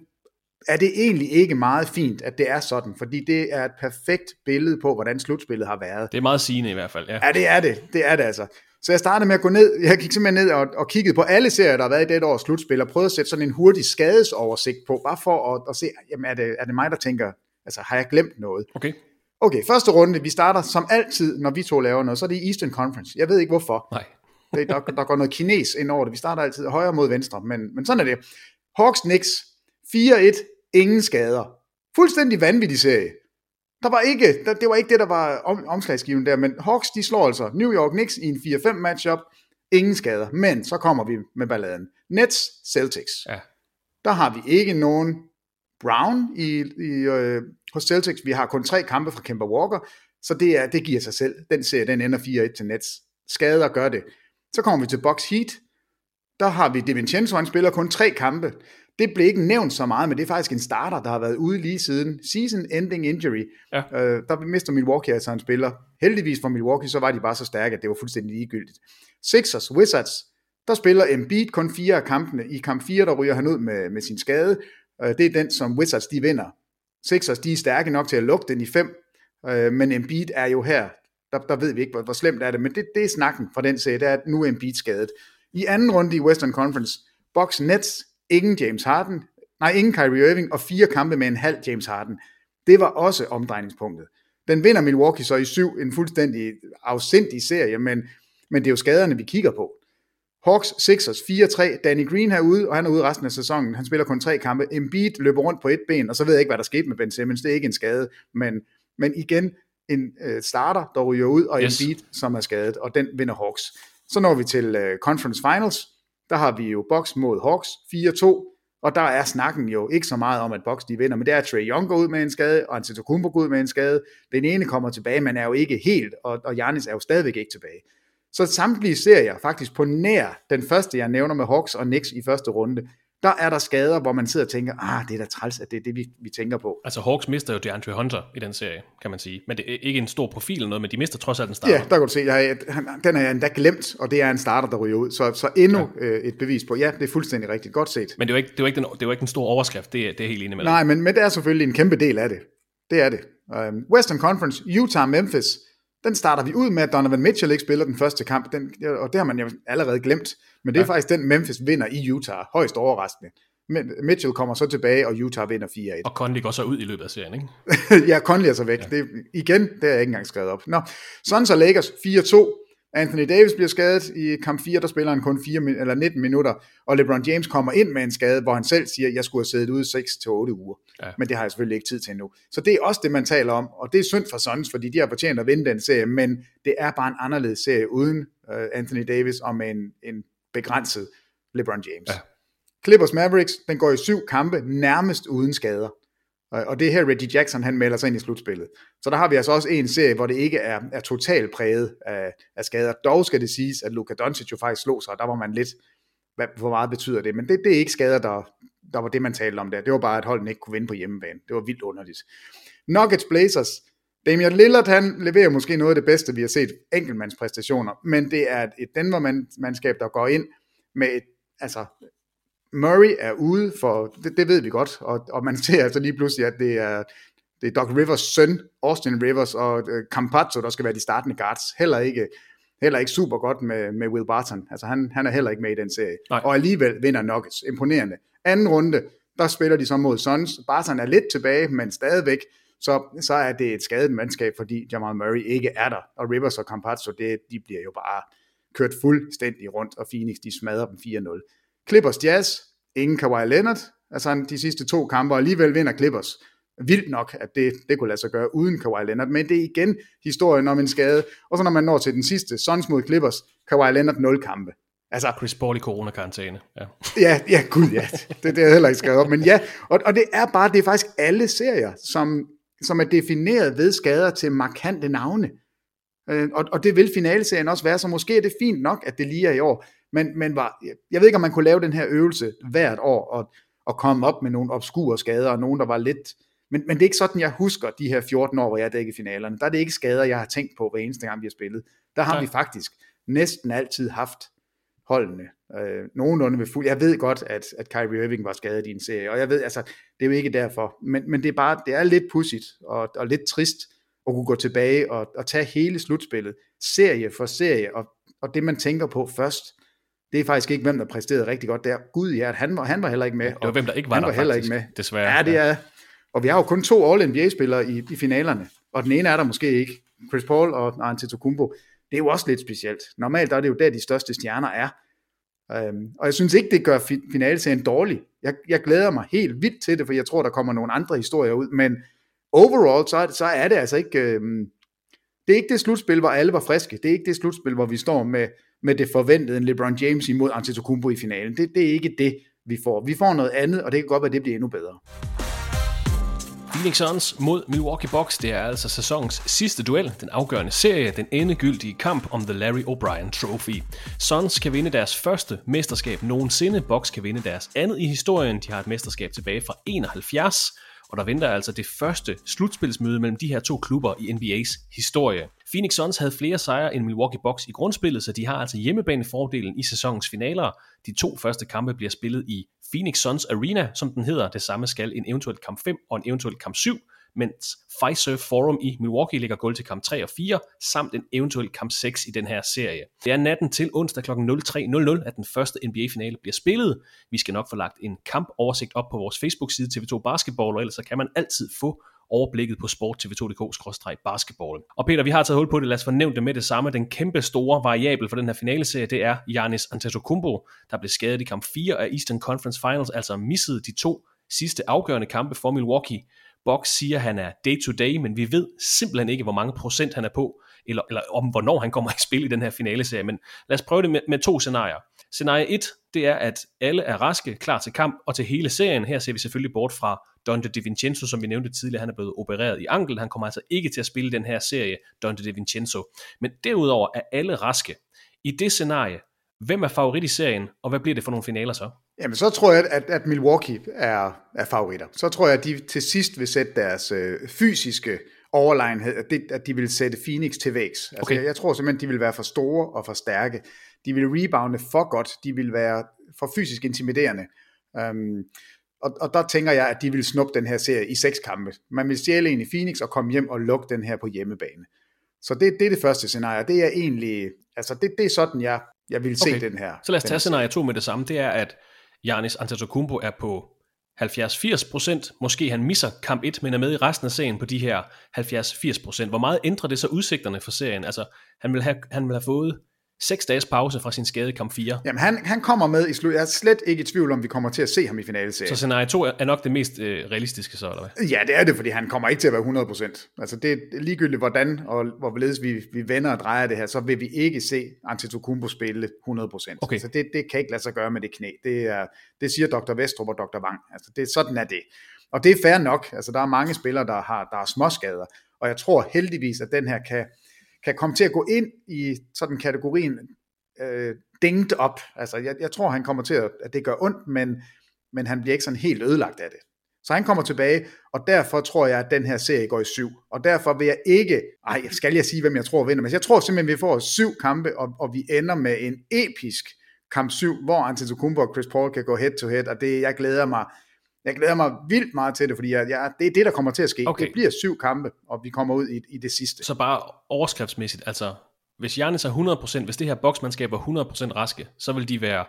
er det egentlig ikke meget fint, at det er sådan? Fordi det er et perfekt billede på, hvordan slutspillet har været. Det er meget sigende i hvert fald, ja. Ja, det er det. Det er det altså. Så jeg startede med at gå ned, jeg gik simpelthen ned og, og kiggede på alle serier, der har været i dette års slutspil, og prøvede at sætte sådan en hurtig skadesoversigt på, bare for at, at se, jamen, er det, er det mig, der tænker, altså, har jeg glemt noget? Okay. Okay, første runde, vi starter som altid, når vi to laver noget, så er det Eastern Conference. Jeg ved ikke hvorfor. Nej. det, der, der går noget kines ind over det. Vi starter altid højre mod venstre, men, men sådan er det. Hawks Knicks, fire et, ingen skader. Fuldstændig vanvittig serie. Der var ikke, der, det var ikke det, der var om, omslagsgivende der, men Hawks, de slår altså New York Knicks i en fire fem matchup, ingen skader. Men så kommer vi med balladen. Nets, Celtics. Ja. Der har vi ikke nogen Brown i, i øh, hos Celtics. Vi har kun tre kampe fra Kemba Walker, så det, er, det giver sig selv. Den serie, den ender fire et til Nets. Skader gør det. Så kommer vi til Bucks Heat. Der har vi DiVincenzo, han spiller kun tre kampe. Det blev ikke nævnt så meget, men det er faktisk en starter, der har været ude lige siden. Season ending injury. Ja. Øh, der mister Milwaukee altså en spiller. Heldigvis for Milwaukee, så var de bare så stærke, at det var fuldstændig ligegyldigt. Sixers, Wizards, der spiller Embiid kun fire af kampene. I kamp fire, der ryger han ud med, med sin skade. Øh, det er den, som Wizards, de vinder. Sixers, de er stærke nok til at lukke den i fem. Øh, men Embiid er jo her. Der, der ved vi ikke, hvor, hvor slemt er det. Men det, det er snakken fra den serie, det er, at nu er Embiid skadet. I anden runde i Western Conference, Bucks Nets, ingen James Harden, nej, ingen Kyrie Irving, og fire kampe med en halv James Harden. Det var også omdrejningspunktet. Den vinder Milwaukee så i syv, en fuldstændig afsindig serie, men, men det er jo skaderne, vi kigger på. Hawks, Sixers, fire tre, Danny Green herude, og han er ude resten af sæsonen, han spiller kun tre kampe. Embiid løber rundt på et ben, og så ved jeg ikke, hvad der skete med Ben Simmons, det er ikke en skade, men, men igen, en øh, starter, der ryger ud, og yes. Embiid, som er skadet, og den vinder Hawks. Så når vi til øh, Conference Finals, der har vi jo Bucks mod Hawks, fire to, og der er snakken jo ikke så meget om, at Bucks de vinder, men det er, at Trae Young går ud med en skade, og Antetokounmpo går ud med en skade, den ene kommer tilbage, man er jo ikke helt, og, og Giannis er jo stadigvæk ikke tilbage. Så samtlige serier, faktisk på nær den første, jeg nævner med Hawks og Knicks i første runde, der er der skader, hvor man sidder og tænker, ah, det er da træls, at det er det, vi, vi tænker på. Altså, Hawks mister jo DeAndre Hunter i den serie, kan man sige. Men det er ikke en stor profil eller noget, men de mister trods alt en starter. Ja, der kan du se, jeg, den har jeg endda glemt, og det er en starter, der ryger ud. Så, så endnu ja. øh, et bevis på, ja, det er fuldstændig rigtigt godt set. Men det er jo ikke, det er jo ikke, den, det er jo ikke en stor overskrift, det er, det er helt enig med. Nej, men, men det er selvfølgelig en kæmpe del af det. Det er det. Um, Western Conference, Utah, Memphis, den starter vi ud med, at Donovan Mitchell ikke spiller den første kamp, den, og det har man jo allerede glemt. Men det er ja. faktisk den, Memphis vinder i Utah, højst overraskende. Men Mitchell kommer så tilbage, og Utah vinder fire et. Og Conley går så ud i løbet af serien, ikke? Ja, Conley er så væk. Ja. Det, igen, det har jeg ikke engang skrevet op. Nå, Suns og Lakers fire to. Anthony Davis bliver skadet i kamp fire, der spiller han kun fire, eller nitten minutter. Og LeBron James kommer ind med en skade, hvor han selv siger, at jeg skulle have siddet ude seks til otte uger. Ja. Men det har jeg selvfølgelig ikke tid til endnu. Så det er også det, man taler om. Og det er synd for Suns, fordi de har fortjent at vinde den serie. Men det er bare en anderledes serie uden uh, Anthony Davis og med en, en begrænset LeBron James. Ja. Clippers Mavericks, den går i syv kampe, nærmest uden skader. Og det er her, Reggie Jackson, han melder sig ind i slutspillet. Så der har vi altså også en serie, hvor det ikke er, er totalt præget af, af skader. Dog skal det siges, at Luka Doncic jo faktisk slog sig, og der var man lidt, hvad, hvor meget betyder det? Men det, det er ikke skader, der, der var det, man talte om der. Det var bare, at holden ikke kunne vinde på hjemmebane. Det var vildt underligt. Nuggets Blazers, Damian Lillard, han leverer måske noget af det bedste, vi har set enkeltmandspræstationer, men det er et Denver-mandskab, der går ind med et, altså, Murray er ude for, det, det ved vi godt, og, og man ser altså lige pludselig, at det er, det er Doc Rivers' søn, Austin Rivers og Campazzo, der skal være de startende guards, heller ikke, heller ikke super godt med, med Will Barton, altså han, han er heller ikke med i den serie, nej. Og alligevel vinder Nuggets, imponerende. Anden runde, der spiller de så mod Suns, Barton er lidt tilbage, men stadigvæk, Så, så er det et skadet mandskab, fordi Jamal Murray ikke er der, og Rivers og Campazzo, det, de bliver jo bare kørt fuldstændig rundt, og Phoenix, de smadrer dem fire nul. Clippers Jazz, ingen Kawhi Leonard, altså de sidste to kampe, og alligevel vinder Clippers. Vildt nok, at det, det kunne lade sig gøre uden Kawhi Leonard, men det er igen historien om en skade, og så når man når til den sidste, Suns mod Clippers, Kawhi Leonard nul kampe. Altså, Chris Paul i coronakarantæne. Ja, ja, ja gud ja, det, det er heller ikke skrevet op, men ja, og, og det er bare, det er faktisk alle serier, som som er defineret ved skader til markante navne. Øh, og, og det vil finaleserien også være, så måske er det fint nok, at det lige er i år. Men, men var, jeg ved ikke, om man kunne lave den her øvelse hvert år, og, og komme op med nogle obskure skader, og nogen, der var lidt... Men, men det er ikke sådan, jeg husker de her fjorten år, hvor jeg dækkede finalerne. Der er det ikke skader, jeg har tænkt på hver eneste gang, vi har spillet. Der har ja. vi faktisk næsten altid haft holdene. Øh, nogenlunde ved fuld. Jeg ved godt, at, at Kyrie Irving var skadet i en serie, og jeg ved, altså, det er jo ikke derfor, men, men det er bare, det er lidt pudsigt, og, og lidt trist, at kunne gå tilbage, og, og tage hele slutspillet, serie for serie, og, og det man tænker på først, det er faktisk ikke, hvem der præsterede rigtig godt der, gud ja, han var, han var heller ikke med, og det var, hvem der ikke var han der var heller faktisk, ikke med, desværre. Ja, det er, og vi har jo kun to All-N B A-spillere i, i finalerne, og den ene er der måske ikke, Chris Paul og Antetokounmpo, det er jo også lidt specielt, normalt er det jo der, de største stjerner er. Um, og jeg synes ikke, det gør fi- finaleserien dårlig. Jeg, jeg glæder mig helt vildt til det, for jeg tror, der kommer nogle andre historier ud. Men overall, så er det, så er det altså ikke... Øhm, det er ikke det slutspil, hvor alle var friske. Det er ikke det slutspil, hvor vi står med, med det forventede en LeBron James imod Antetokounmpo i finalen. Det, det er ikke det, vi får. Vi får noget andet, og det kan godt være, det bliver endnu bedre. Phoenix Suns mod Milwaukee Bucks. Det er altså sæsonens sidste duel, den afgørende serie, den endegyldige kamp om The Larry O'Brien Trophy. Suns kan vinde deres første mesterskab nogensinde. Bucks kan vinde deres andet i historien. De har et mesterskab tilbage fra enoghalvfjerds. Og der venter altså det første slutspilsmøde mellem de her to klubber i N B A's historie. Phoenix Suns havde flere sejre end Milwaukee Bucks i grundspillet, så de har altså hjemmebanefordelen i sæsonens finaler. De to første kampe bliver spillet i Phoenix Suns Arena, som den hedder. Det samme skal en eventuel kamp fem og en eventuel kamp syv, mens Fiserv Forum i Milwaukee ligger gulv til kamp tre og fire, samt en eventuel kamp seks i den her serie. Det er natten til onsdag klokken tre, at den første N B A-finale bliver spillet. Vi skal nok få lagt en kampoversigt op på vores Facebook-side T V to Basketball, og ellers så kan man altid få overblikket på sport punktum t v to punktum d k skråstreg basketball. Og Peter, vi har taget hul på det, lad os fornævne det med det samme. Den kæmpe store variabel for den her finaleserie, det er Giannis Antetokounmpo, der blev skadet i kamp fire af Eastern Conference Finals, altså missede de to sidste afgørende kampe for Milwaukee. Bucks siger, at han er day-to-day, men vi ved simpelthen ikke, hvor mange procent han er på, eller, eller om hvornår han kommer i spil i den her finaleserie. Men lad os prøve det med, med to scenarier. Scenarie et, det er, at alle er raske, klar til kamp og til hele serien. Her ser vi selvfølgelig bort fra Dante DiVincenzo, som vi nævnte tidligere. Han er blevet opereret i ankel. Han kommer altså ikke til at spille den her serie, Dante DiVincenzo. Men derudover er alle raske. I det scenarie, hvem er favorit i serien, og hvad bliver det for nogle finaler så? Jamen, så tror jeg, at, at Milwaukee er, er favoritter. Så tror jeg, at de til sidst vil sætte deres øh, fysiske overlegenhed, at, det, at de vil sætte Phoenix til vægs. Altså, okay. jeg, jeg tror simpelthen, at de vil være for store og for stærke. De vil rebounde for godt. De vil være for fysisk intimiderende. Um, og, og der tænker jeg, at de vil snuppe den her serie i seks kampe. Man vil stjæle en i Phoenix og komme hjem og lukke den her på hjemmebane. Så det, det er det første scenarie. Det er egentlig, altså det, det er sådan, jeg, jeg vil se okay. den her. Så lad os tage scenarie to med det samme. Det er, at Giannis Antetokounmpo er på halvfjerds til firs procent. Måske han misser kamp et, men er med i resten af serien på de her halvfjerds til firs procent. Hvor meget ændrer det så udsigterne for serien? Altså, han vil have, han vil have fået seks dages pause fra sin skade i kamp fire. Jamen, han, han kommer med i slut. Jeg er slet ikke i tvivl om, vi kommer til at se ham i finaleserien. Så scenarie to er nok det mest øh, realistiske så, eller hvad? Ja, det er det, fordi han kommer ikke til at være hundrede procent. Altså, det er ligegyldigt, hvordan og hvorledes vi, vi vender og drejer det her, så vil vi ikke se Antetokounmpo spille hundrede procent. Okay. Altså, det, det kan ikke lade sig gøre med det knæ. Det, er, det siger doktor Vestrup og doktor Wang. Altså, det, sådan er det. Og det er fair nok. Altså, der er mange spillere, der har, der har småskader. Og jeg tror heldigvis, at den her kan... kan komme til at gå ind i sådan kategorien øh, dinged op. Altså, jeg, jeg tror, han kommer til, at, at det gør ondt, men, men han bliver ikke sådan helt ødelagt af det. Så han kommer tilbage, og derfor tror jeg, at den her serie går i syv. Og derfor vil jeg ikke... Ej, skal jeg sige, hvem jeg tror vinder? Men jeg tror simpelthen, vi får syv kampe, og, og vi ender med en episk kamp syv, hvor Antetokounmpo og Chris Paul kan gå head-to-head, og det, jeg glæder mig... Jeg glæder mig vildt meget til det, fordi jeg, jeg, det er det, der kommer til at ske. Okay. Det bliver syv kampe, og vi kommer ud i, i det sidste. Så bare overskriftsmæssigt, altså hvis Giannis er hundrede procent, hvis det her boksmandskab er hundrede procent raske, så vil de være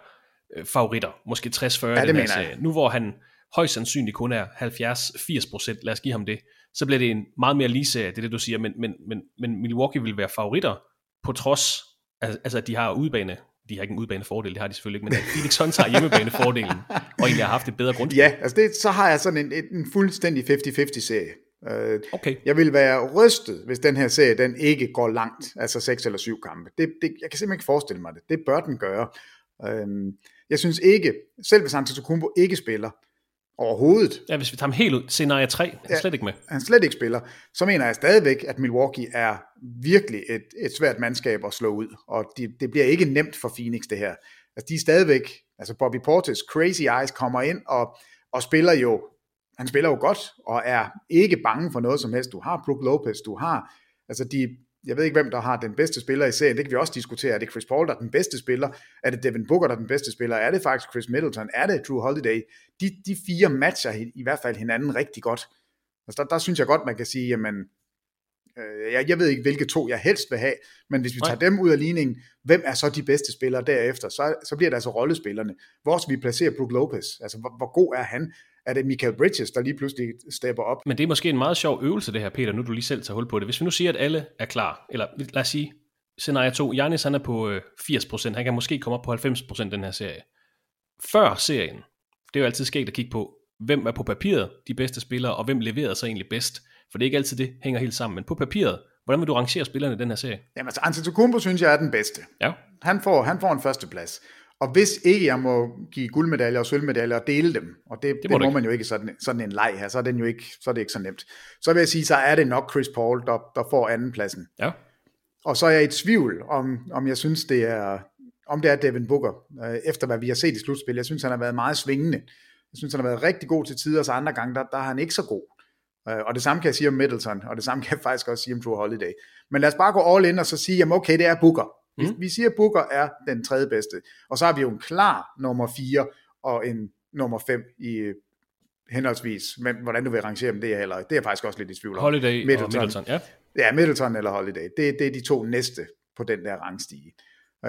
øh, favoritter, måske tres fyrre ja, i den her serie. Nu hvor han højst sandsynligt kun er halvfjerds til firs procent, lad os give ham det, så bliver det en meget mere lige serie, det er det, du siger, men, men, men, men Milwaukee vil være favoritter, på trods, altså at de har udbane. De har ikke en udbanefordel, det har de selvfølgelig ikke, men Felix Suns har hjemmebanefordelen, og egentlig har haft et bedre grundspil. Ja, altså det, så har jeg sådan en, en fuldstændig halvtreds halvtreds-serie. Øh, okay. Jeg vil være rystet, hvis den her serie, den ikke går langt, altså seks eller syv kampe. Det, det, jeg kan simpelthen ikke forestille mig det. Det bør den gøre. Øh, jeg synes ikke, selv hvis Antetokounmpo ikke spiller overhovedet. Ja, hvis vi tager ham helt ud, scenarie tre, han ja, slet ikke med. Han slet ikke spiller, så mener jeg stadigvæk, at Milwaukee er virkelig et, et svært mandskab at slå ud, og de, det bliver ikke nemt for Phoenix det her. Altså de er stadigvæk, altså Bobby Portis, Crazy Eyes kommer ind og, og spiller jo, han spiller jo godt, og er ikke bange for noget som helst. Du har Brook Lopez, du har, altså de, jeg ved ikke hvem der har den bedste spiller i serien, det kan vi også diskutere, er det Chris Paul der er den bedste spiller, er det Devin Booker der er den bedste spiller, er det faktisk Khris Middleton, er det Jrue Holiday, de, de fire matcher i, i hvert fald hinanden rigtig godt. Altså der, der synes jeg godt man kan sige, jamen, Jeg, jeg ved ikke, hvilke to jeg helst vil have, men hvis vi tager dem ud af ligningen, hvem er så de bedste spillere derefter? Så, så bliver det altså rollespillerne. Hvor skal vi placere Brook Lopez? Altså, hvor, hvor god er han? Er det Michael Bridges, der lige pludselig stepper op? Men det er måske en meget sjov øvelse, det her, Peter, nu du lige selv tager hul på det. Hvis vi nu siger, at alle er klar, eller lad os sige, scenario to, Giannis han er på firs procent, han kan måske komme op på halvfems procent den her serie. Før serien, det er jo altid sket at kigge på, hvem er på papiret de bedste spillere, og hvem leverer sig egentlig bedst. For det er ikke altid det hænger helt sammen, men på papiret, hvordan vil du rangere spillerne i den her serie? Jamen altså, Antetokounmpo synes jeg er den bedste. Ja. Han får, han får en førsteplads, Og hvis ikke jeg må give guldmedaljer og sølvmedaljer og dele dem, og det, det må, det må man jo ikke sådan, sådan en leg her, så er, den jo ikke, så er det ikke så nemt. Så vil jeg sige, så er det nok Chris Paul, der, der får andenpladsen. Ja. Og så er jeg i tvivl, om, om jeg synes, det er, om det er Devin Booker, øh, efter hvad vi har set i slutspillet. Jeg synes, han har været meget svingende. Jeg synes, han har været rigtig god til tider, og så andre gange, der, der er han ikke så god. Og det samme kan jeg sige om Middleton, og det samme kan jeg faktisk også sige om Jrue Holiday. Men lad os bare gå all in og så sige, jamen okay, det er Booker. Vi, mm. vi siger, at Booker er den tredje bedste. Og så har vi jo en klar nummer fire og en nummer fem i henholdsvis. Men hvordan du vil rangere dem, det er heller ikke. Det er faktisk også lidt i tvivl om. Holiday Middleton. og Middleton, ja. Ja, Middleton eller Holiday. Det, det er de to næste på den der rangstige.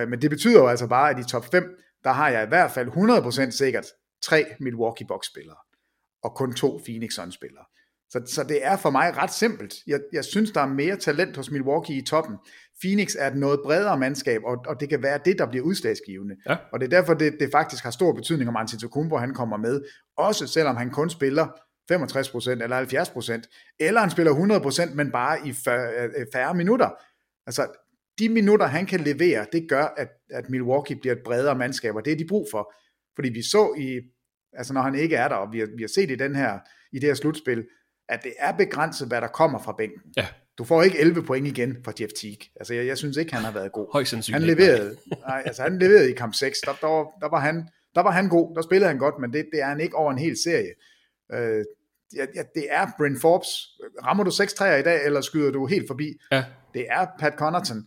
Men det betyder jo altså bare, at i top fem, der har jeg i hvert fald hundrede procent sikkert tre Milwaukee Bucks-spillere. Og kun to Phoenix Suns-spillere. Så, så det er for mig ret simpelt. Jeg, jeg synes, der er mere talent hos Milwaukee i toppen. Phoenix er et noget bredere mandskab, og, og det kan være det, der bliver udslagsgivende. Ja. Og det er derfor, det, det faktisk har stor betydning, om Antetokounmpo han kommer med. Også selvom han kun spiller femogtres procent eller halvfjerds procent, eller han spiller hundrede procent, men bare i færre minutter. Altså, de minutter, han kan levere, det gør, at, at Milwaukee bliver et bredere mandskab, og det er de brug for. Fordi vi så i, altså når han ikke er der, og vi har, vi har set i, den her, i det her slutspil, at det er begrænset, hvad der kommer fra bænken. Ja. Du får ikke elleve point igen fra Jeff Teague. Altså, jeg, jeg synes ikke, han har været god. Højst sandsynligt. Han leverede, nej, altså, han leverede i kamp seks. Der, der, var, der, var han, der var han god. Der spillede han godt, men det, det er han ikke over en hel serie. Øh, ja, ja, det er Bryn Forbes. Rammer du seks træer i dag, eller skyder du helt forbi? Ja. Det er Pat Connaughton.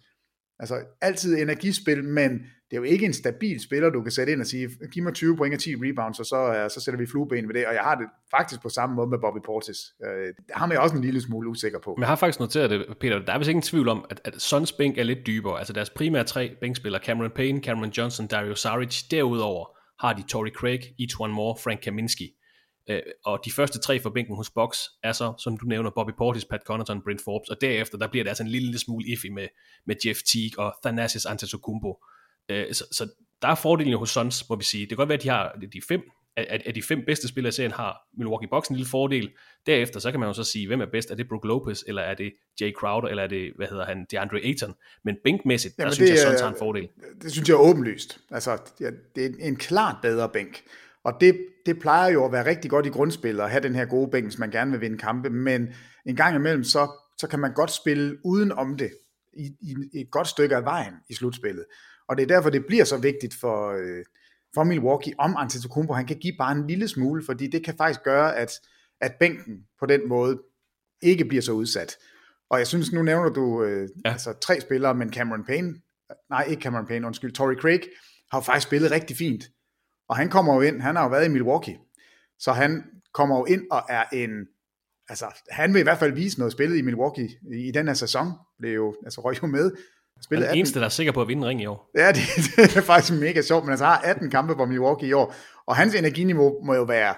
Altså, altid energispil, men det er jo ikke en stabil spiller, du kan sætte ind og sige, giv mig tyve point og ti rebounds, og så, uh, så sætter vi flueben ved det. Og jeg har det faktisk på samme måde med Bobby Portis. Uh, ham er jeg også en lille smule usikker på. Men jeg har faktisk noteret det, Peter. Der er vist ingen tvivl om, at, at Suns bænk er lidt dybere. Altså deres primære tre bænkspillere, Cameron Payne, Cameron Johnson, Dario Saric. Derudover har de Torrey Craig, Etuan Moore, Frank Kaminski. Uh, og de første tre for bænken hos Bucks er så, som du nævner, Bobby Portis, Pat Connaughton, Bryn Forbes, og derefter der bliver det altså en lille, lille smule iffy med, med Jeff Teague og Thanasis Antetokounmpo. Uh, så, så der er fordelen hos Suns, må vi sige. Det kan godt være, at de har de fem, at, at de fem bedste spillere i serien har Milwaukee Bucks en lille fordel. Derefter så kan man jo så sige, hvem er bedst? Er det Brook Lopez, eller er det Jay Crowder, eller er det, hvad hedder han, DeAndre Ayton? Men bænkmæssigt, der Jamen synes det, jeg, Suns har en fordel. Det synes jeg er åbenlyst. Altså, det er en klart bedre bænk. Og det, det plejer jo at være rigtig godt i grundspillet at have den her gode bænk, hvis man gerne vil vinde kampe, men en gang imellem, så, så kan man godt spille uden om det i, i et godt stykke af vejen i slutspillet. Og det er derfor, det bliver så vigtigt for, øh, for Milwaukee, om Antetokounmpo han kan give bare en lille smule, fordi det kan faktisk gøre, at, at bænken på den måde ikke bliver så udsat. Og jeg synes, nu nævner du øh, ja. altså, tre spillere, men Cameron Payne, nej ikke Cameron Payne, undskyld, Torrey Craig, har faktisk spillet rigtig fint. Og han kommer jo ind, han har jo været i Milwaukee, så han kommer jo ind og er en, altså han vil i hvert fald vise noget spillet i Milwaukee i, i den her sæson, det er jo, altså røg jo med. Han er den eneste, der er sikker på at vinde en ring i år. Ja, det, det er faktisk mega sjovt, men altså har atten kampe på Milwaukee i år, og hans energiniveau må jo være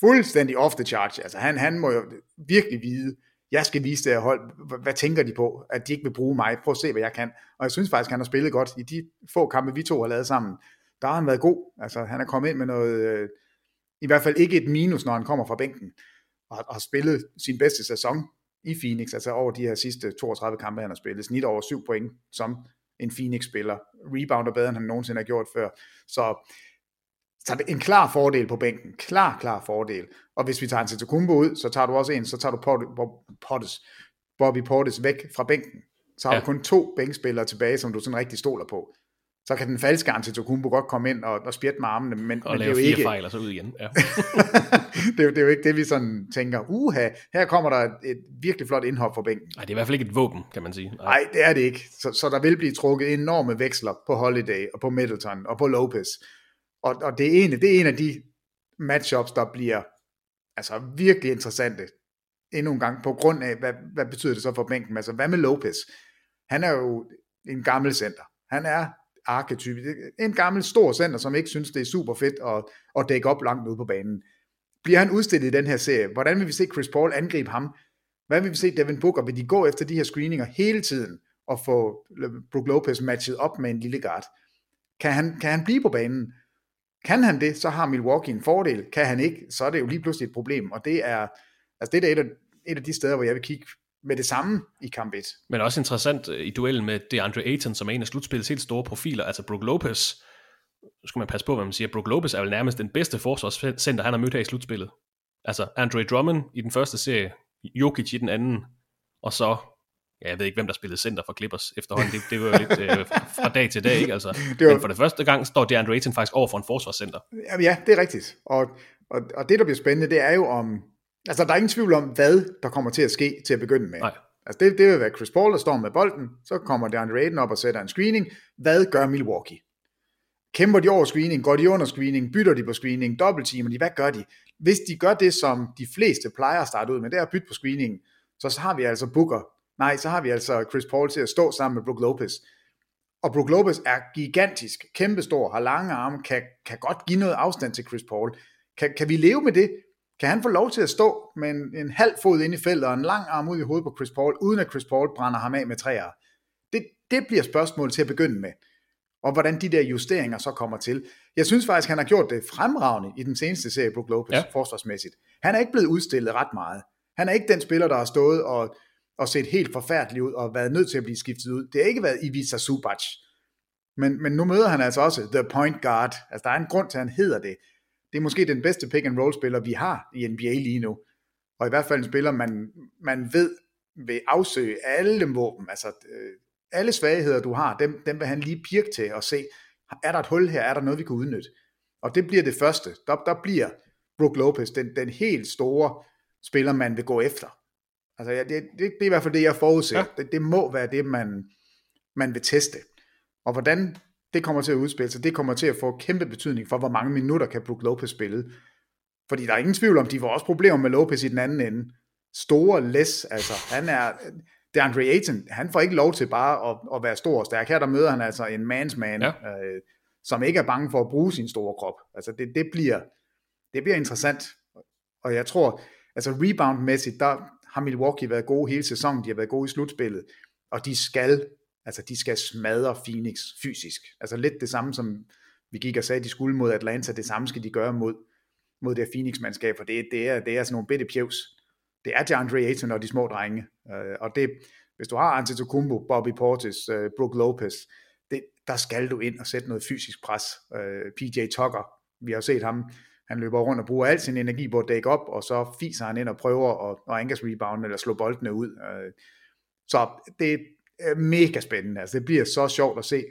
fuldstændig off the charge, altså han, han må jo virkelig vide, jeg skal vise det her hold, hvad tænker de på, at de ikke vil bruge mig, prøv at se hvad jeg kan, og jeg synes faktisk, han har spillet godt i de få kampe, vi to har lavet sammen. Der har han været god, altså han er kommet ind med noget, øh, i hvert fald ikke et minus, når han kommer fra bænken, og, og har spillet sin bedste sæson i Phoenix, altså over de her sidste toogtredive kampe, han har spillet, snit over syv point, som en Phoenix-spiller, rebounder bedre, end han nogensinde har gjort før, så, så det er en klar fordel på bænken, klar, klar fordel, og hvis vi tager en Antetokounmpo ud, så tager du også en, så tager du Portis, Bobby Portis væk fra bænken, så har ja. du kun to bænkspillere tilbage, som du sådan rigtig stoler på. Så kan den falske Antetokounmpo godt komme ind og, og spjætte med armene, men, og men det er jo ikke... fejl og så ud igen. Ja. det, er jo, det er jo ikke det, vi sådan tænker, uha, her kommer der et, et virkelig flot indhop fra bænken. Nej, det er i hvert fald ikke et våben, kan man sige. Nej, det er det ikke. Så, så der vil blive trukket enorme veksler på Holiday og på Middleton og på Lopez. Og, og det, er en, det er en af de matchups, der bliver altså virkelig interessante endnu en gang, på grund af, hvad, hvad betyder det så for bænken? Altså, hvad med Lopez? Han er jo en gammel center. Han er... arketype. En gammel stor center, som ikke synes, det er super fedt at, at dække op langt ude på banen. Bliver han udstillet i den her serie? Hvordan vil vi se Chris Paul angribe ham? Hvad vil vi se Devin Booker? Vil de gå efter de her screeninger hele tiden og få Brook Lopez matchet op med en lille guard? Kan han, kan han blive på banen? Kan han det, så har Milwaukee en fordel. Kan han ikke, så er det jo lige pludselig et problem. Og det er, altså det er et af, et af de steder, hvor jeg vil kigge med det samme i kamp et. Men også interessant i duellen med DeAndre Ayton, som er en af slutspillets helt store profiler, altså Brook Lopez, så skal man passe på, hvad man siger. Brook Lopez er vel nærmest den bedste forsvarscenter, han har mødt her i slutspillet. Altså Andre Drummond i den første serie, Jokic i den anden, og så, ja, jeg ved ikke, hvem der spillede center for Clippers efterhånden. Det, det var jo lidt øh, fra dag til dag, ikke? Altså, det var... Men for det første gang står DeAndre Ayton faktisk over for en forsvarscenter. Jamen ja, det er rigtigt. Og, og, og det, der bliver spændende, det er jo om... Altså, der er ingen tvivl om, hvad der kommer til at ske til at begynde med. Nej. Altså, det, det vil være Chris Paul, der står med bolden, så kommer DeAndre Ayton op og sætter en screening. Hvad gør Milwaukee? Kæmper de over screening? Går de under screening? Bytter de på screening? Dobbeltteamer de? Hvad gør de? Hvis de gør det, som de fleste plejer at starte ud med, det er at bytte på screeningen, så har vi altså Booker. Nej, så har vi altså Chris Paul til at stå sammen med Brook Lopez. Og Brook Lopez er gigantisk, kæmpestor, har lange arme, kan, kan godt give noget afstand til Chris Paul. Kan, kan vi leve med det? Kan han få lov til at stå med en, en halv fod ind i feltet og en lang arm ud i hovedet på Chris Paul, uden at Chris Paul brænder ham af med træer? Det, det bliver spørgsmålet til at begynde med. Og hvordan de der justeringer så kommer til. Jeg synes faktisk, han har gjort det fremragende i den seneste serie, Brook Lopez, ja. forsvarsmæssigt. Han er ikke blevet udstillet ret meget. Han er ikke den spiller, der har stået og, og set helt forfærdelig ud og været nødt til at blive skiftet ud. Det har ikke været Ivica Zubac. Men, men nu møder han altså også The Point Guard. Altså, der er en grund til, at han hedder det. Det er måske den bedste pick-and-roll-spiller, vi har i N B A lige nu. Og i hvert fald en spiller, man, man ved vil afsøge alle våben. Altså... Alle svagheder, du har, dem, dem vil han lige pirke til og se, er der et hul her, er der noget, vi kan udnytte? Og det bliver det første. Der, der bliver Brook Lopez den, den helt store spiller, man vil gå efter. Altså, det, det, det er i hvert fald det, jeg forudser. Ja. Det, det må være det, man, man vil teste. Og hvordan det kommer til at udspille sig, det kommer til at få kæmpe betydning for, hvor mange minutter kan Brook Lopez spille. Fordi der er ingen tvivl om, de var også problemer med Lopez i den anden ende. Store læs, altså. Han er... DeAndre Ayton, han får ikke lov til bare at, at være stor og stærk. Her der møder han altså en man's man, ja. øh, som ikke er bange for at bruge sin store krop. Altså det, det, bliver, det bliver interessant. Og jeg tror, altså reboundmæssigt, der har Milwaukee været gode hele sæsonen. De har været gode i slutspillet. Og de skal, altså de skal smadre Phoenix fysisk. Altså lidt det samme, som vi gik og sagde, de skulle mod Atlanta. Det samme skal de gøre mod, mod det Phoenix-mandskab. For det, det, er, det er sådan nogle bitte pjevs. Det er DeAndre Ayton og de små drenge. Og det, hvis du har Antetokounmpo, Bobby Portis, Brook Lopez, det, der skal du ind og sætte noget fysisk pres. P J Tucker, vi har set ham, han løber rundt og bruger al sin energi på at dække op, og så fiser han ind og prøver at, at angrebsrebounde eller slå boldene ud. Så det er mega spændende. Altså, det bliver så sjovt at se,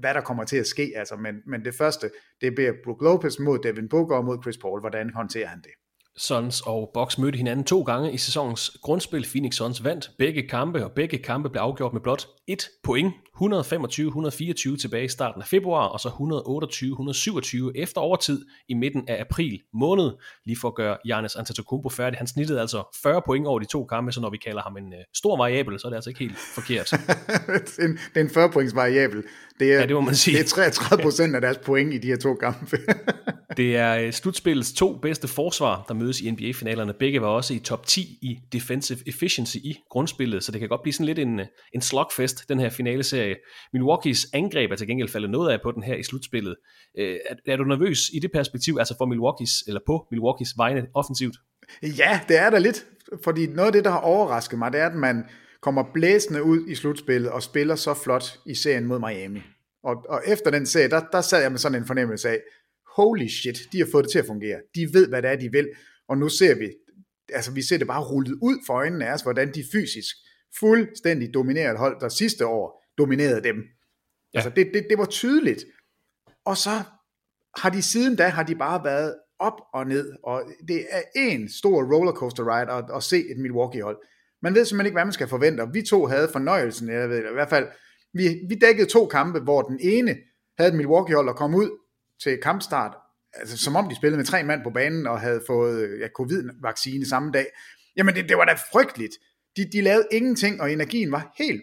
hvad der kommer til at ske. Altså, men, men det første, det bliver Brook Lopez mod Devin Booker og mod Chris Paul. Hvordan håndterer han det? Suns og Bucks mødte hinanden to gange i sæsonens grundspil. Phoenix Suns vandt begge kampe, og begge kampe blev afgjort med blot et point. et hundrede femogtyve til et hundrede fireogtyve tilbage i starten af februar, og så et hundrede otteogtyve til et hundrede syvogtyve efter overtid i midten af april måned. Lige for at gøre Giannis Antetokounmpo færdig. Han snittede altså fyrre point over de to kampe, så når vi kalder ham en stor variabel, så er det altså ikke helt forkert. Det er en fyrre points variabel. Det er, ja, det må man sige. Det er treogtredive procent af deres point i de her to kampe. Det er slutspillets to bedste forsvar, der mødes i N B A-finalerne. Begge var også i top ti i defensive efficiency i grundspillet, så det kan godt blive sådan lidt en, en slugfest, den her finaleserie. Milwaukees angreb er til gengæld faldet noget af på den her i slutspillet. Er, er du nervøs i det perspektiv, altså for Milwaukees, eller på Milwaukees vegne offensivt? Ja, det er der lidt, fordi noget af det, der har overrasket mig, det er, at man kommer blæsende ud i slutspillet og spiller så flot i serien mod Miami. Og, og efter den serie, der, der sad jeg med sådan en fornemmelse af, holy shit, de har fået det til at fungere. De ved, hvad det er, de vil. Og nu ser vi, altså vi ser det bare rullet ud for øjnene af os, hvordan de fysisk fuldstændig dominerer et hold, der sidste år dominerede dem. Ja. Altså det, det, det var tydeligt. Og så har de siden da, har de bare været op og ned, og det er en stor rollercoaster ride at, at se et Milwaukee-hold. Man ved simpelthen ikke, hvad man skal forvente, og vi to havde fornøjelsen, jeg ved i hvert fald, vi, vi dækkede to kampe, hvor den ene havde et Milwaukee-hold, der kom ud til kampstart, altså, som om de spillede med tre mand på banen, og havde fået ja, covid-vaccine samme dag. Jamen, det, det var da frygteligt. De, de lavede ingenting, og energien var helt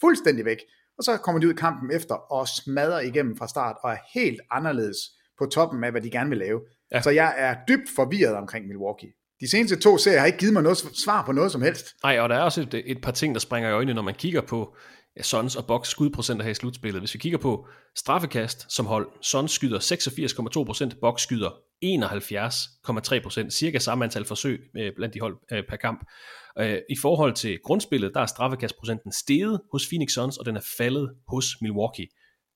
fuldstændig væk. Og så kommer de ud i kampen efter, og smadrer igennem fra start, og er helt anderledes på toppen af, hvad de gerne vil lave. Ja. Så jeg er dybt forvirret omkring Milwaukee. De seneste to serier har ikke givet mig noget svar på noget som helst. Nej, og der er også et, et par ting, der springer i øjnene, når man kigger på Suns og Bucks skudprocenter her i slutspillet. Hvis vi kigger på straffekast som hold, Suns skyder seksogfirs komma to procent, Bucks skyder enoghalvfjerds komma tre procent, cirka samme antal forsøg blandt de hold per kamp. I forhold til grundspillet, der er straffekastprocenten steget hos Phoenix Suns, og den er faldet hos Milwaukee.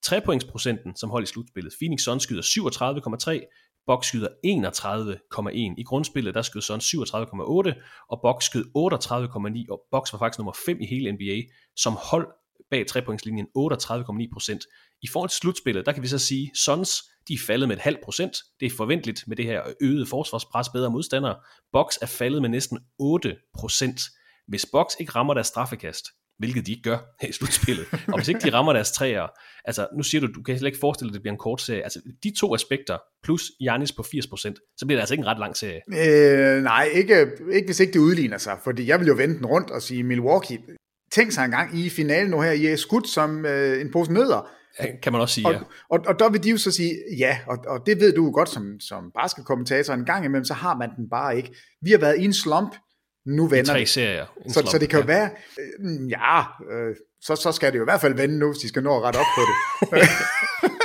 tre-pointsprocenten som hold i slutspillet. Phoenix Suns skyder syvogtredive komma tre, Bucks skyder enogtredive komma en. I grundspillet der skyder Suns syvogtredive komma otte, og Bucks skyder otteogtredive komma ni, og Bucks var faktisk nummer fem i hele N B A som hold bag tre-pointslinjen, otteogtredive komma ni procent. I forhold til slutspillet, der kan vi så sige, Suns, de er faldet med et halvt procent. Det er forventeligt med det her øgede forsvarspres, bedre modstandere. Bucks er faldet med næsten otte procent. Hvis Bucks ikke rammer deres straffekast, hvilket de ikke gør her i slutspillet, og hvis ikke de rammer deres træer, altså nu siger du, du kan slet ikke forestille dig, at det bliver en kort serie, altså de to aspekter, plus Giannis på firs procent, så bliver det altså ikke en ret lang serie. Øh, nej, ikke, ikke hvis ikke det udligner sig, fordi jeg vil jo vende den rundt og sige, Milwaukee, tænk sig engang i finalen nu her, I er skudt som øh, en pose nødder. Kan man også sige, og, ja. Og, og der vil de jo så sige, ja, og, og det ved du jo godt som, som basketkommentator, en gang imellem, så har man den bare ikke. Vi har været i en slump, nu vender tre serier. Så, slump, så det kan jo ja. være, øh, ja, øh, så, så skal det jo i hvert fald vende nu, hvis de skal nå at rette op på det.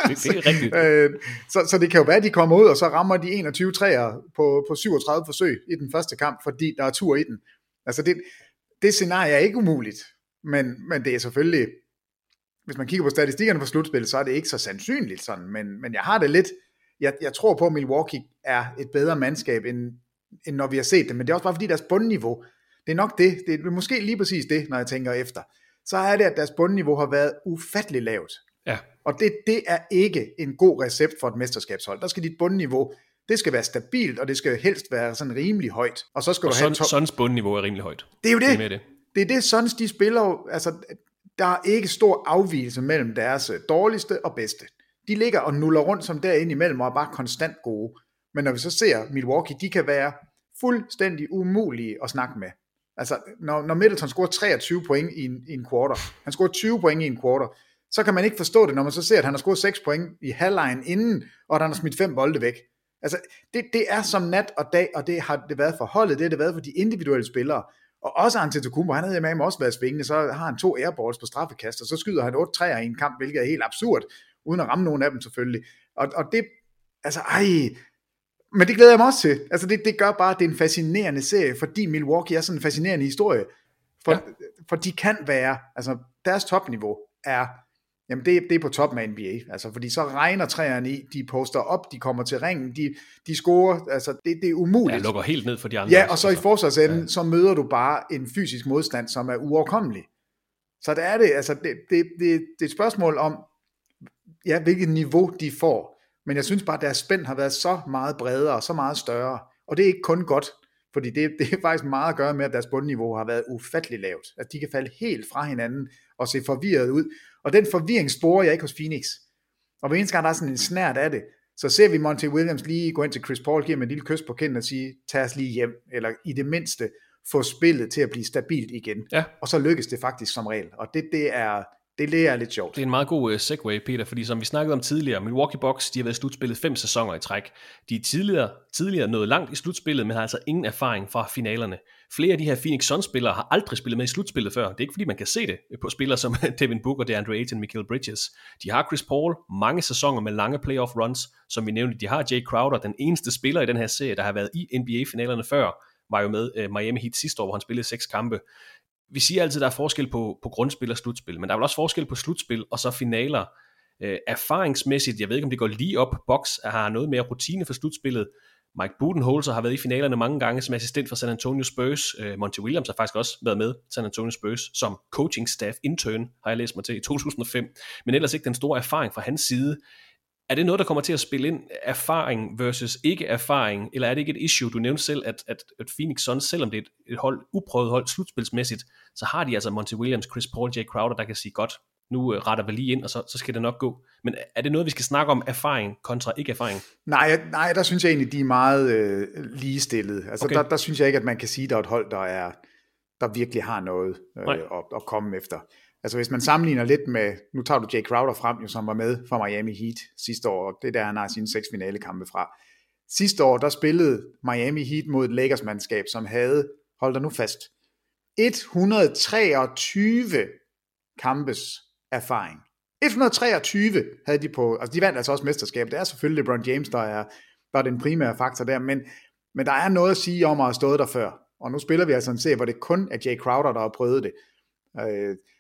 det, det er rigtigt. Øh, så, så det kan jo være, at de kommer ud, og så rammer de enogtyve træer på, på syvogtredive forsøg i den første kamp, fordi der er tur i den. Altså det, det scenarie er ikke umuligt, men, men det er selvfølgelig... Hvis man kigger på statistikkerne for slutspillet, så er det ikke så sandsynligt sådan, men, men jeg har det lidt, jeg, jeg tror på, at Milwaukee er et bedre mandskab, end, end når vi har set det, men det er også bare fordi deres bundniveau, det er nok det, det er måske lige præcis det, når jeg tænker efter, så er det, at deres bundniveau har været ufatteligt lavt, ja. Og det, det er ikke en god recept for et mesterskabshold, der skal dit bundniveau, det skal være stabilt, og det skal helst være sådan rimelig højt, og så skal og du have... Sun, Suns bundniveau er rimelig højt. Det er jo det, det er, det. Det, er det Suns, de spiller jo, altså... Der er ikke stor afvigelse mellem deres dårligste og bedste. De ligger og nuller rundt som derinde imellem og er bare konstant gode. Men når vi så ser Milwaukee, de kan være fuldstændig umulige at snakke med. Altså, når, når Middleton scorer treogtyve point i en, i en quarter, han scorer tyve point i en quarter, så kan man ikke forstå det, når man så ser, at han har scoret seks point i halvlejen inden, og at han har smidt fem bolde væk. Altså, det, det er som nat og dag, og det har det været for holdet, det har det været for de individuelle spillere. Og også Antetokounmpo, han havde med ham også været svingende, så har han to airballs på straffekast, og så skyder han otte træer i en kamp, hvilket er helt absurd, uden at ramme nogen af dem selvfølgelig. Og, og det, altså ej, men det glæder jeg mig også til. Altså det, det gør bare, at det er en fascinerende serie, fordi Milwaukee er sådan en fascinerende historie. For, ja. for de kan være, altså deres topniveau er, jamen det, det er på toppen af N B A, altså fordi så regner træerne i, de poster op, de kommer til ringen, de, de scorer, altså det, det er umuligt. Ja, lukker helt ned for de andre. Ja, og så i forsvarsenden, ja. Så møder du bare en fysisk modstand, som er uoverkommelig. Så det er det, altså det, det, det, det er et spørgsmål om, ja, hvilket niveau de får, men jeg synes bare, at deres spænd har været så meget bredere, så meget større, og det er ikke kun godt, fordi det, det er faktisk meget at gøre med, at deres bundniveau har været ufatteligt lavt, at de kan falde helt fra hinanden og se forvirret ud. Og den forvirring sporer jeg ikke hos Phoenix. Og hver eneste gang, der er sådan en snært af det, så ser vi Monty Williams lige gå ind til Chris Paul, giver med en lille kys på kinden og sige, tag os lige hjem, eller i det mindste, få spillet til at blive stabilt igen. Ja. Og så lykkes det faktisk som regel. Og det, det er... Det lærer lidt sjovt. Det er en meget god uh, segue, Peter, fordi som vi snakkede om tidligere, Milwaukee Bucks, de har været i slutspillet fem sæsoner i træk. De er tidligere, tidligere nået langt i slutspillet, men har altså ingen erfaring fra finalerne. Flere af de her Phoenix Suns-spillere har aldrig spillet med i slutspillet før. Det er ikke fordi, man kan se det på spillere som Devin Booker, DeAndre Ayton, Michael Bridges. De har Chris Paul, mange sæsoner med lange playoff-runs, som vi nævnte. De har Jay Crowder, den eneste spiller i den her serie, der har været i N B A-finalerne før, var jo med uh, Miami Heat sidste år, hvor han spillede seks kampe. Vi siger altid, at der er forskel på, på grundspil og slutspil, men der er vel også forskel på slutspil og så finaler. Øh, erfaringsmæssigt, jeg ved ikke, om det går lige op. Bucks har noget mere rutine for slutspillet. Mike Budenholzer har været i finalerne mange gange som assistent for San Antonio Spurs. Øh, Monty Williams har faktisk også været med San Antonio Spurs som coaching staff intern, har jeg læst mig til, i to tusind og fem. Men ellers ikke den store erfaring fra hans side. Er det noget, der kommer til at spille ind? Erfaring versus ikke erfaring? Eller er det ikke et issue? Du nævnte selv, at, at, at Phoenix Suns, selvom det er et, et hold, uprøvet hold slutspilsmæssigt, så har de altså Monty Williams, Chris Paul, Jay Crowder, der kan sige, godt, nu retter vi lige ind, og så, så skal det nok gå. Men er det noget, vi skal snakke om erfaring kontra ikke erfaring? Nej, nej, der synes jeg egentlig, de er meget øh, ligestillede. Altså, okay. der, der synes jeg ikke, at man kan sige, at der er et hold, der, er, der virkelig har noget øh, at, at komme efter. Altså hvis man sammenligner lidt med, nu tager du Jay Crowder frem, jo, som var med fra Miami Heat sidste år, og det er der, han har sine seks finalekampe fra. Sidste år, der spillede Miami Heat mod et Lakers-mandskab, som havde, hold dig nu fast, et hundrede og treogtyve kampes erfaring. et hundrede og treogtyve havde de på, altså de vandt altså også mesterskab, det er selvfølgelig LeBron James, der er, der er den primære faktor der, men, men der er noget at sige om at have stået der før, og nu spiller vi altså en serie, hvor det kun er Jay Crowder, der har prøvet det.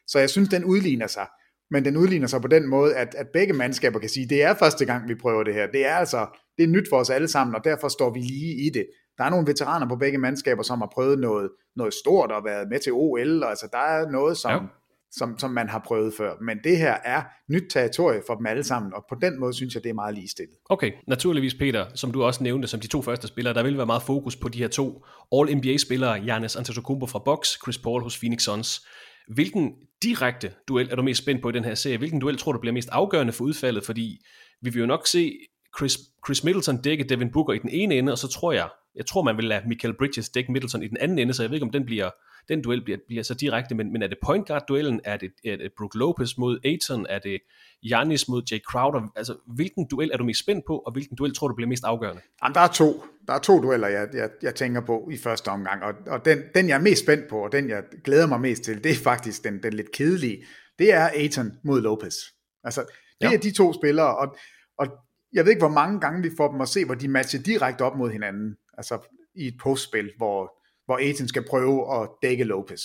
Så jeg synes, den udligner sig. men den udligner sig på den måde, at, at begge mandskaber kan sige, det er første gang, vi prøver det her. Det er altså det er nyt for os alle sammen, og derfor står vi lige i det. Der er nogle veteraner på begge mandskaber, som har prøvet noget, noget stort og været med til O L, og altså der er noget, som, ja. som, som man har prøvet før. Men det her er nyt territorie for dem alle sammen, og på den måde synes jeg, det er meget ligestillet. Okay, naturligvis Peter, som du også nævnte, som de to første spillere, der vil være meget fokus på de her to All-N B A-spillere, Giannis Antetokounmpo fra Bucks, Chris Paul hos Phoenix Suns. Hvilken direkte duel er du mest spændt på i den her serie? Hvilken duel tror du bliver mest afgørende for udfaldet? Fordi vi vil jo nok se Chris, Khris Middleton dække Devin Booker i den ene ende, og så tror jeg, jeg tror man vil lade Michael Bridges dække Middleton i den anden ende, så jeg ved ikke, om den, bliver, den duel bliver, bliver så direkte, men, men er det point guard-duellen? Er det, er det Brook Lopez mod Ayton? Er det Giannis mod Jay Crowder? Altså, hvilken duel er du mest spændt på, og hvilken duel tror du bliver mest afgørende? Jamen, der er to. Der er to dueller, jeg, jeg, jeg tænker på i første omgang, og, og den, den, jeg er mest spændt på, og den, jeg glæder mig mest til, det er faktisk den, den lidt kedelige. Det er Ayton mod Lopez. Altså, det ja. er de to spillere, og, og jeg ved ikke, hvor mange gange vi får dem at se, hvor de matcher direkte op mod hinanden, altså i et postspil, hvor, hvor Ayton skal prøve at dække Lopez.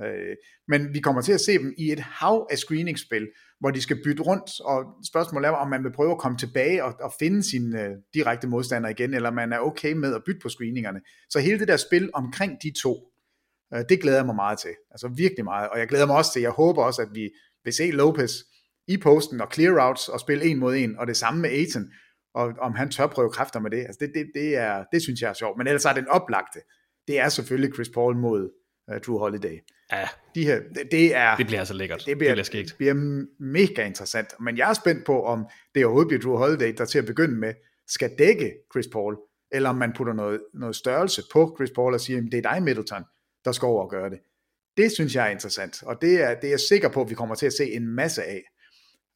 Øh, men vi kommer til at se dem i et hav af screeningsspil, hvor de skal bytte rundt, og spørgsmålet er, om man vil prøve at komme tilbage og, og finde sine øh, direkte modstandere igen, eller man er okay med at bytte på screeningerne. Så hele det der spil omkring de to, øh, det glæder jeg mig meget til. Altså virkelig meget, og jeg glæder mig også til, jeg håber også, at vi vil se Lopez i posten og clear outs og spille en mod en, og det samme med Ayton, og om han tør prøve kræfter med det, altså det, det, det, er, det synes jeg er sjovt, men ellers er den oplagte, det er selvfølgelig Chris Paul mod uh, Jrue Holiday. Ja, de her, det, det, er, det bliver altså lækkert, det bliver, det bliver, det bliver mega interessant, men jeg er spændt på, om det overhovedet bliver Jrue Holiday, der til at begynde med, skal dække Chris Paul, eller om man putter noget, noget størrelse på Chris Paul og siger, det er dig Middleton, der skal over og gøre det. Det synes jeg er interessant, og det er, det er jeg sikker på, at vi kommer til at se en masse af.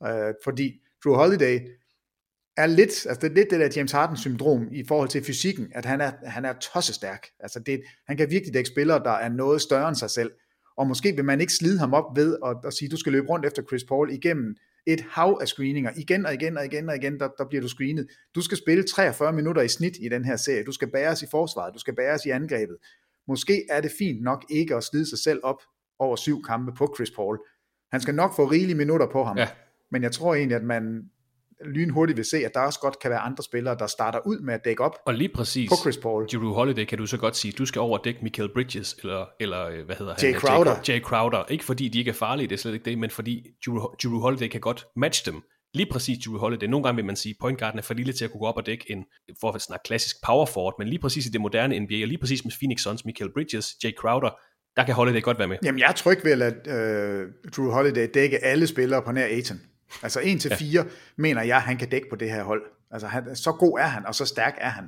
Øh, fordi Jrue Holiday er lidt, altså det er lidt det der James Harden syndrom i forhold til fysikken, at han er, han er tossestærk, altså det, han kan virkelig dække spillere, der er noget større end sig selv, og måske vil man ikke slide ham op ved at, at sige, du skal løbe rundt efter Chris Paul igennem et hav af screeninger, igen og igen og igen og igen, der, der bliver du screenet, du skal spille treogfyrre minutter i snit i den her serie, du skal bæres i forsvaret, du skal bæres i angrebet, måske er det fint nok ikke at slide sig selv op over syv kampe på Chris Paul, han skal nok få rigelige minutter på ham, ja. Men jeg tror egentlig, at man lynhurtigt vil se, at der også godt kan være andre spillere, der starter ud med at dække op og lige præcis, på Chris Paul. Jrue Holiday kan du så godt sige, du skal over og dække Michael Bridges, eller, eller hvad hedder Jay han? Crowder. Jay Crowder. Ikke fordi de ikke er farlige, det er slet ikke det, men fordi Jrue, Jrue Holiday kan godt matche dem. Lige præcis Jrue Holiday. Nogle gange vil man sige, at pointguarden er for lille til at kunne gå op og dække en, for at snakke klassisk power forward, men lige præcis i det moderne N B A, og lige præcis med Phoenix Suns, Michael Bridges, Jay Crowder, der kan Holiday godt være med. Jamen jeg er tryg ved, at øh, Jrue Holiday dække alle spillere på nær Ayton. Altså en til fire, ja. Mener jeg, han kan dække på det her hold. Altså han, så god er han, og så stærk er han.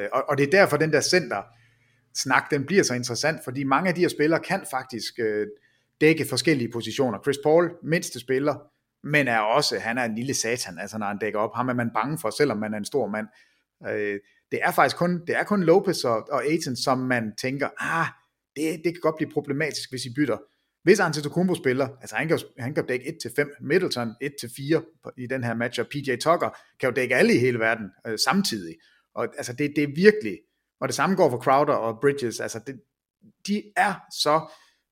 Øh, og, og det er derfor, den der center-snak, den bliver så interessant, fordi mange af de her spillere kan faktisk øh, dække forskellige positioner. Chris Paul, mindste spiller, men er også, han er en lille satan, altså når han dækker op. Ham er man bange for, selvom man er en stor mand. Øh, det er faktisk kun, det er kun Lopez og, og Ayton, som man tænker, ah, det, det kan godt blive problematisk, hvis I bytter. Hvis Antetokounmpo spiller, altså han kan, han kan dække en til fem, Middleton en til fire i den her match, og P J Tucker kan jo dække alle i hele verden øh, samtidig. Og altså det, det er virkelig, og det samme går for Crowder og Bridges, altså det, de er så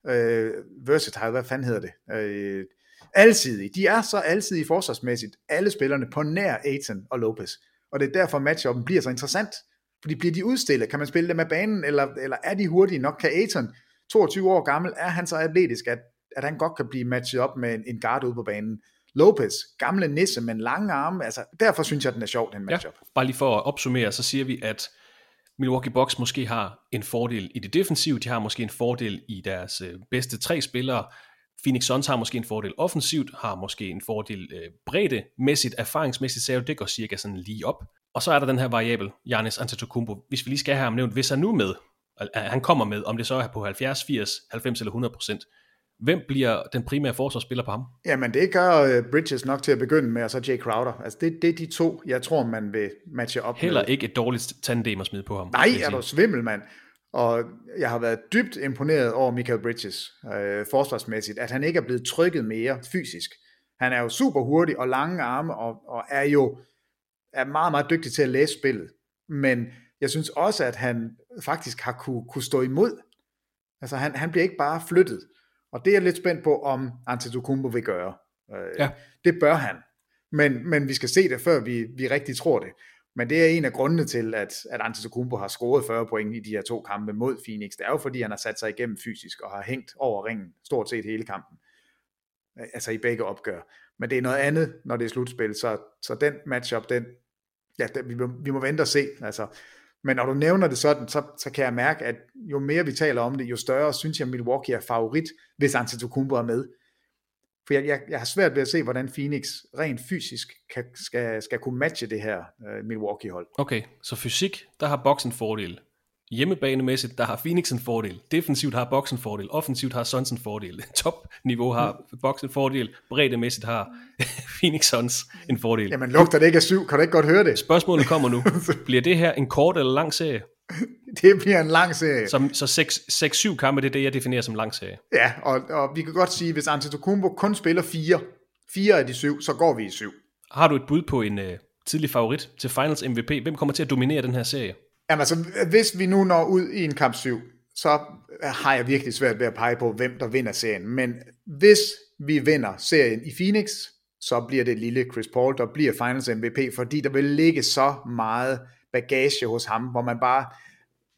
øh, versatile, hvad fanden hedder det, øh, alsidige. De er så alsidige forsvarsmæssigt, alle spillerne på nær Ayton og Lopez. Og det er derfor matchupen bliver så interessant, fordi bliver de udstillet, kan man spille dem af banen, eller, eller er de hurtige nok, kan Ayton toogtyve år gammel, er han så atletisk, at, at han godt kan blive matchet op med en, en guard ude på banen. Lopez, gamle nisse, men lange arme, altså derfor synes jeg, den er sjov, den matchup. Ja, bare lige for at opsummere, så siger vi, at Milwaukee Bucks måske har en fordel i det defensive, de har måske en fordel i deres øh, bedste tre spillere, Phoenix Suns har måske en fordel offensivt, har måske en fordel øh, breddemæssigt, erfaringsmæssigt, så det går cirka sådan lige op. Og så er der den her variabel, Giannis Antetokounmpo, hvis vi lige skal have ham nævnt, hvis han nu med, han kommer med, om det så er på halvfjerds, firs, halvfems eller hundrede procent. Hvem bliver den primære forsvarsspiller på ham? Jamen det gør Bridges nok til at begynde med, og så Jay Crowder. Altså det, det er de to, jeg tror, man vil matche op Heller med. Ikke et dårligt tandem at smide på ham. Nej, er du svimmel, mand. Og jeg har været dybt imponeret over Michael Bridges øh, forsvarsmæssigt, at han ikke er blevet trykket mere fysisk. Han er jo super hurtig og lange arme, og, og er jo er meget, meget dygtig til at læse spillet. Men jeg synes også, at han faktisk har kunne, kunne stå imod. Altså han, han bliver ikke bare flyttet. Og det er jeg lidt spændt på, om Antetokounmpo vil gøre. Ja. Det bør han. Men, men vi skal se det, før vi, vi rigtig tror det. Men det er en af grundene til, at, at Antetokounmpo har scoret fyrre point i de her to kampe mod Phoenix. Det er jo fordi, han har sat sig igennem fysisk og har hængt over ringen stort set hele kampen. Altså i begge opgør. Men det er noget andet, når det er slutspil. Så, så den matchup, den, ja, den, vi, må, vi må vente og se. Altså. Men når du nævner det sådan, så, så kan jeg mærke, at jo mere vi taler om det, jo større synes jeg, Milwaukee er favorit, hvis Antetokounmpo er med. For jeg, jeg, jeg har svært ved at se, hvordan Phoenix rent fysisk kan, skal, skal kunne matche det her uh, Milwaukee-hold. Okay, så fysik, der har Bucks en fordel. Hjemmebanemæssigt, der har Phoenix en fordel. Defensivt har Bucks en fordel. Offensivt har Suns en fordel. Topniveau har Bucks en fordel. Breddemæssigt har Phoenix Suns en fordel. Jamen lugter det ikke af syv? Kan du ikke godt høre det? Spørgsmålet kommer nu. Bliver det her en kort eller lang serie? Det bliver en lang serie. Som, så seks syv kampe, det er det, jeg definerer som lang serie. Ja, og, og vi kan godt sige, at hvis Antetokounmpo kun spiller fire, fire af de syv, så går vi i syv. Har du et bud på en uh, tidlig favorit til Finals M V P? Hvem kommer til at dominere den her serie? Jamen altså, hvis vi nu når ud i en kamp syv, så har jeg virkelig svært ved at pege på, hvem der vinder serien. Men hvis vi vinder serien i Phoenix, så bliver det lille Chris Paul, der bliver Finals M V P, fordi der vil ligge så meget bagage hos ham, hvor man bare,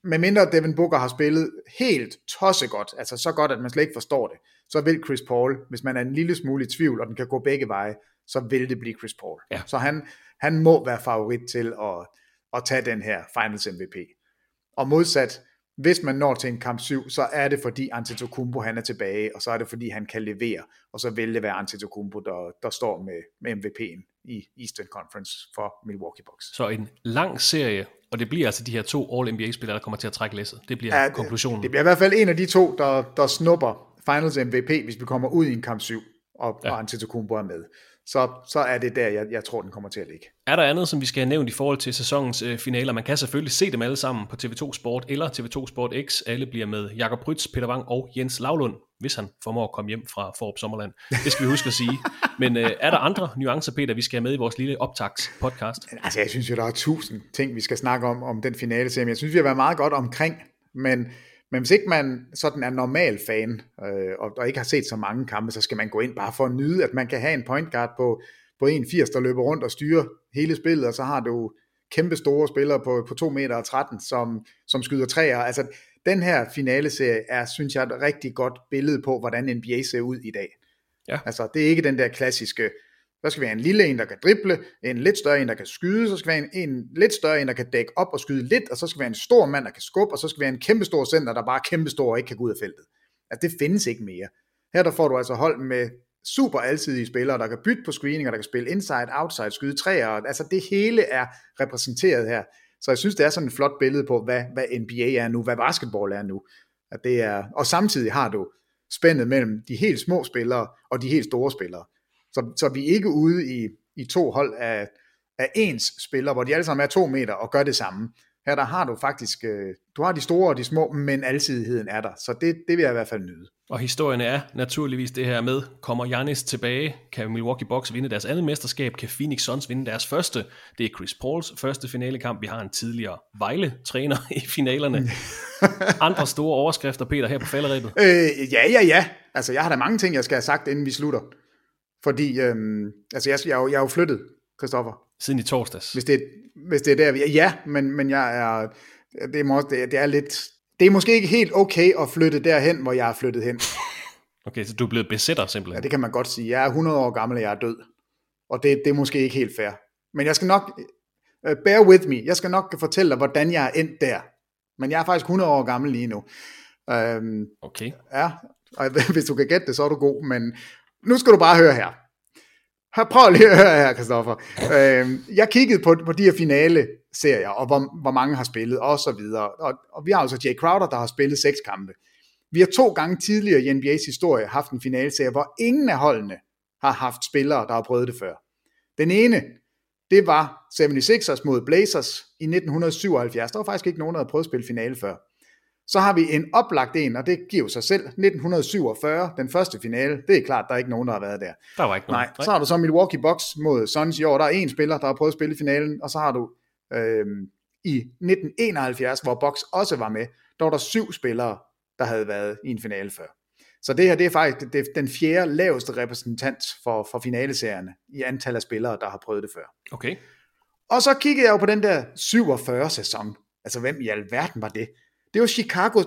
medmindre Devin Booker har spillet helt tossegodt, altså så godt, at man slet ikke forstår det, så vil Chris Paul, hvis man er en lille smule i tvivl, og den kan gå begge veje, så vil det blive Chris Paul. Ja. Så han, han må være favorit til at, at tage den her Finals M V P. Og modsat, hvis man når til en kamp syv, så er det fordi Antetokounmpo han er tilbage, og så er det fordi han kan levere, og så vil det være Antetokounmpo, der, der står med, med M V P'en i Eastern Conference for Milwaukee Bucks. Så en lang serie, og det bliver altså de her to All-N B A-spillere, der kommer til at trække læsset. Det bliver ja, konklusionen. Det bliver i hvert fald en af de to, der, der snupper Finals M V P, hvis vi kommer ud i en kamp syv, og, ja. og Antetokounmpo er med. Så, så er det der, jeg, jeg tror, den kommer til at ligge. Er der andet, som vi skal have nævnt i forhold til sæsonens øh, finaler? Man kan selvfølgelig se dem alle sammen på T V to Sport eller T V to Sport X. Alle bliver med Jakob Prytz, Peter Wang og Jens Lavlund, hvis han formår at komme hjem fra Farup Sommerland. Det skal vi huske at sige. Men øh, er der andre nuancer, Peter, vi skal have med i vores lille optagspodcast? Altså, jeg synes jo, der er tusind ting, vi skal snakke om, om den finale serie. Jeg synes, vi har været meget godt omkring, men... Men hvis ikke man sådan er normal fan, øh, og, og ikke har set så mange kampe, så skal man gå ind bare for at nyde, at man kan have en point guard på, på en komma firs, der løber rundt og styrer hele spillet, og så har du kæmpe store spillere på, på to meter og tretten, som, som skyder træer. Altså, den her finaleserie er, synes jeg, et rigtig godt billede på, hvordan N B A ser ud i dag. Ja. Altså, det er ikke den der klassiske, der skal være en lille en, der kan drible, en lidt større en, der kan skyde, så skal være en, en lidt større en, der kan dække op og skyde lidt, og så skal være en stor mand, der kan skubbe, og så skal være en kæmpestor center, der bare er kæmpestor og ikke kan gå ud af feltet. Altså det findes ikke mere. Her der får du altså hold med super alsidige spillere, der kan bytte på screeninger, der kan spille inside, outside, skyde træer, altså det hele er repræsenteret her. Så jeg synes, det er sådan et flot billede på, hvad, hvad N B A er nu, hvad basketball er nu. At det er, og samtidig har du spændet mellem de helt små spillere og de helt store spillere. Så, så vi er ikke ude i, i to hold af, af ens spillere, hvor de alle sammen er to meter og gør det samme. Her der har du faktisk, du har de store og de små, men alsidigheden er der. Så det, det vil jeg i hvert fald nyde. Og historien er naturligvis det her med, kommer Giannis tilbage? Kan Milwaukee Bucks vinde deres andet mesterskab? Kan Phoenix Suns vinde deres første? Det er Chris Pauls første finalekamp. Vi har en tidligere Vejle-træner i finalerne. Andre store overskrifter, Peter, her på falderæbet? Øh, ja, ja, ja. Altså, jeg har da mange ting, jeg skal have sagt, inden vi slutter. Fordi, øhm, altså jeg, jeg, jeg er jo flyttet, Christoffer. Siden i torsdags. Hvis det, hvis det er der, vi er. Ja, men, men jeg er, det, må, det, det er lidt, det er måske ikke helt okay at flytte derhen, hvor jeg er flyttet hen. Okay, så du er blevet besætter simpelthen. Ja, det kan man godt sige. Jeg er hundrede år gammel, og jeg er død. Og det, det er måske ikke helt fair. Men jeg skal nok, uh, bear with me, jeg skal nok fortælle dig, hvordan jeg er endt der. Men jeg er faktisk hundrede år gammel lige nu. Øhm, okay. Ja, og hvis du kan gætte det, så er du god, men... Nu skal du bare høre her. Prøv lige at høre her, Christoffer. Øhm, jeg kiggede på, på de her finale-serier, og hvor, hvor mange har spillet, og så videre. Og, og vi har altså Jay Crowder, der har spillet seks kampe. Vi har to gange tidligere i N B A's historie haft en finale-serie, hvor ingen af holdene har haft spillere, der har prøvet det før. Den ene, det var seventy-sixers mod Blazers i nitten syvoghalvfjerds. Der var faktisk ikke nogen, der havde prøvet at spille finale før. Så har vi en oplagt en, og det giver sig selv, nitten syvogfyrre, den første finale. Det er klart, der er ikke nogen, der har været der. Der var ikke nogen. Nej, så har du så Milwaukee Bucks mod Suns i år. Der er en spiller, der har prøvet at spille finalen, og så har du øh, i nitten enoghalvfjerds, hvor Bucks også var med, der var der syv spillere, der havde været i en finale før. Så det her, det er faktisk det er den fjerde laveste repræsentant for, for finaleserierne i antal af spillere, der har prøvet det før. Okay. Og så kiggede jeg jo på den der syvogfyrre-sæson. Altså, hvem i alverden var det? Det var Chicago,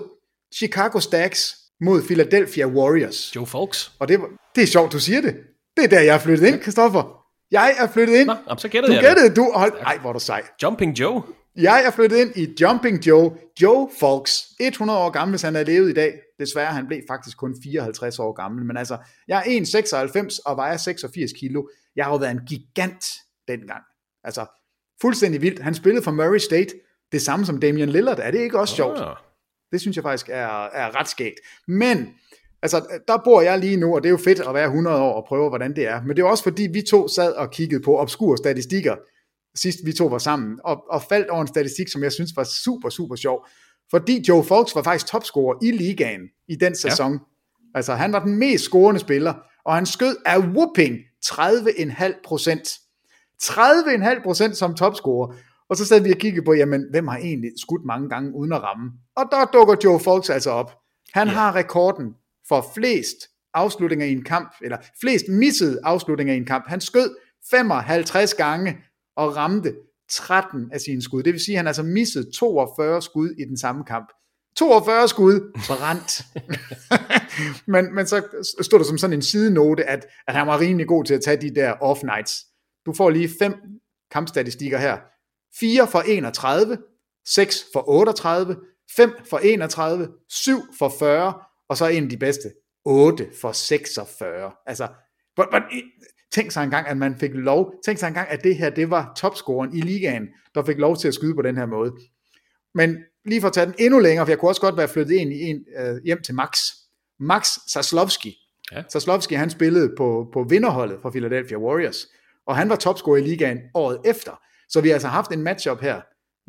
Chicago Stags mod Philadelphia Warriors. Joe Folks. Og det, det er sjovt, du siger det. Det er der, jeg er flyttet ind, Kristoffer. Jeg er flyttet ind. Nå, så gættede jeg det. Du gættede du. Hold, ej, hvor er du sej. Jumping Joe. Jeg er flyttet ind i Jumping Joe. Joe Folks. hundrede år gammel, hvis han havde levet i dag. Desværre, han blev faktisk kun fireoghalvtreds år gammel. Men altså, jeg er en komma seksoghalvfems og vejer seksogfirs kilo. Jeg har jo været en gigant dengang. Altså, fuldstændig vildt. Han spillede for Murray State. Det samme som Damian Lillard. Er det ikke også sjovt? Ah. Det synes jeg faktisk er, er ret skægt. Men, altså, der bor jeg lige nu, og det er jo fedt at være hundrede år og prøve, hvordan det er. Men det er også fordi, vi to sad og kiggede på obskure statistikker, sidst vi to var sammen, og, og faldt over en statistik, som jeg synes var super, super sjov. Fordi Joe Folks var faktisk topscorer i ligaen i den sæson. Ja. Altså, han var den mest scorende spiller, og han skød af whooping tredive komma fem procent. tredive komma fem procent som topscorer. Og så sad vi og kiggede på, jamen, hvem har egentlig skudt mange gange uden at ramme? Og der dukker Joe Folks altså op. Han yeah. har rekorden for flest afslutninger i en kamp, eller flest missede afslutninger i en kamp. Han skød femoghalvtreds gange og ramte tretten af sine skud. Det vil sige, at han altså missede toogfyrre skud i den samme kamp. toogfyrre skud brændt. men, men så stod der som sådan en sidenote, at, at han var rimelig god til at tage de der off nights. Du får lige fem kampstatistikker her. fire for enogtredive, seks for otteogtredive, fem for enogtredive, syv for fyrre, og så en af de bedste, otte for seksogfyrre. Altså, but, but, tænk sig engang, at man fik lov, tænk sig engang, at det her, det var topscoren i ligaen, der fik lov til at skyde på den her måde. Men lige for at tage den endnu længere, for jeg kunne også godt være flyttet ind i en, øh, hjem til Max. Max Saslovski. Ja. Saslovski, han spillede på, på vinderholdet for Philadelphia Warriors, og han var topscorer i ligaen året efter. Så vi har altså haft en matchup her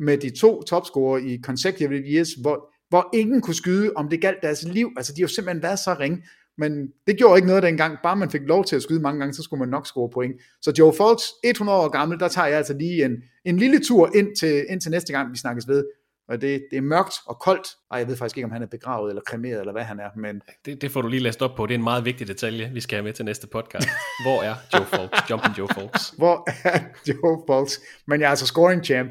med de to topscorer i consecutive years, hvor, hvor ingen kunne skyde, om det galt deres liv. Altså, de har jo simpelthen været så ringe, men det gjorde ikke noget dengang. Bare man fik lov til at skyde mange gange, så skulle man nok score point. Så Joe Folks, hundrede år gammel, der tager jeg altså lige en, en lille tur ind til, ind til næste gang, vi snakkes ved. Og det, det er mørkt og koldt, og jeg ved faktisk ikke, om han er begravet eller kremeret, eller hvad han er. Men det, det får du lige læst op på. Det er en meget vigtig detalje, vi skal have med til næste podcast. Hvor er Joe Folks? Jumping Joe Folks. Hvor er Joe Folks? Men jeg er altså scoring champ.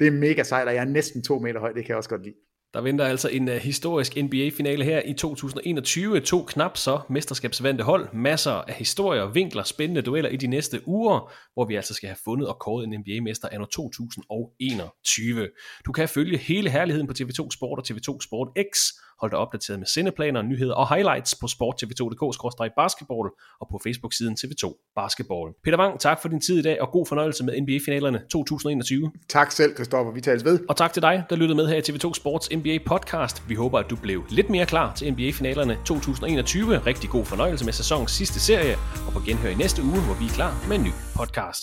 Det er mega sejt, og jeg er næsten to meter høj. Det kan jeg også godt lide. Der venter altså en uh, historisk N B A-finale her i to tusind og enogtyve. To knap så mesterskabsvante hold. Masser af historier, vinkler, spændende dueller i de næste uger, hvor vi altså skal have fundet og kåret en N B A-mester anno to tusind og enogtyve. Du kan følge hele herligheden på T V to Sport og T V to Sport X. Hold dig opdateret med sendeplaner, nyheder og highlights på sport t v to punktum d k skråstreg basketball og på Facebook-siden T V to Basketball. Peter Wang, tak for din tid i dag, og god fornøjelse med N B A-finalerne to tusind og enogtyve. Tak selv, Kristoffer. Vi tales ved. Og tak til dig, der lyttede med her i T V to Sports N B A-podcast. Vi håber, at du blev lidt mere klar til N B A-finalerne to tusind og enogtyve. Rigtig god fornøjelse med sæsonens sidste serie, og på genhør i næste uge, hvor vi er klar med en ny podcast.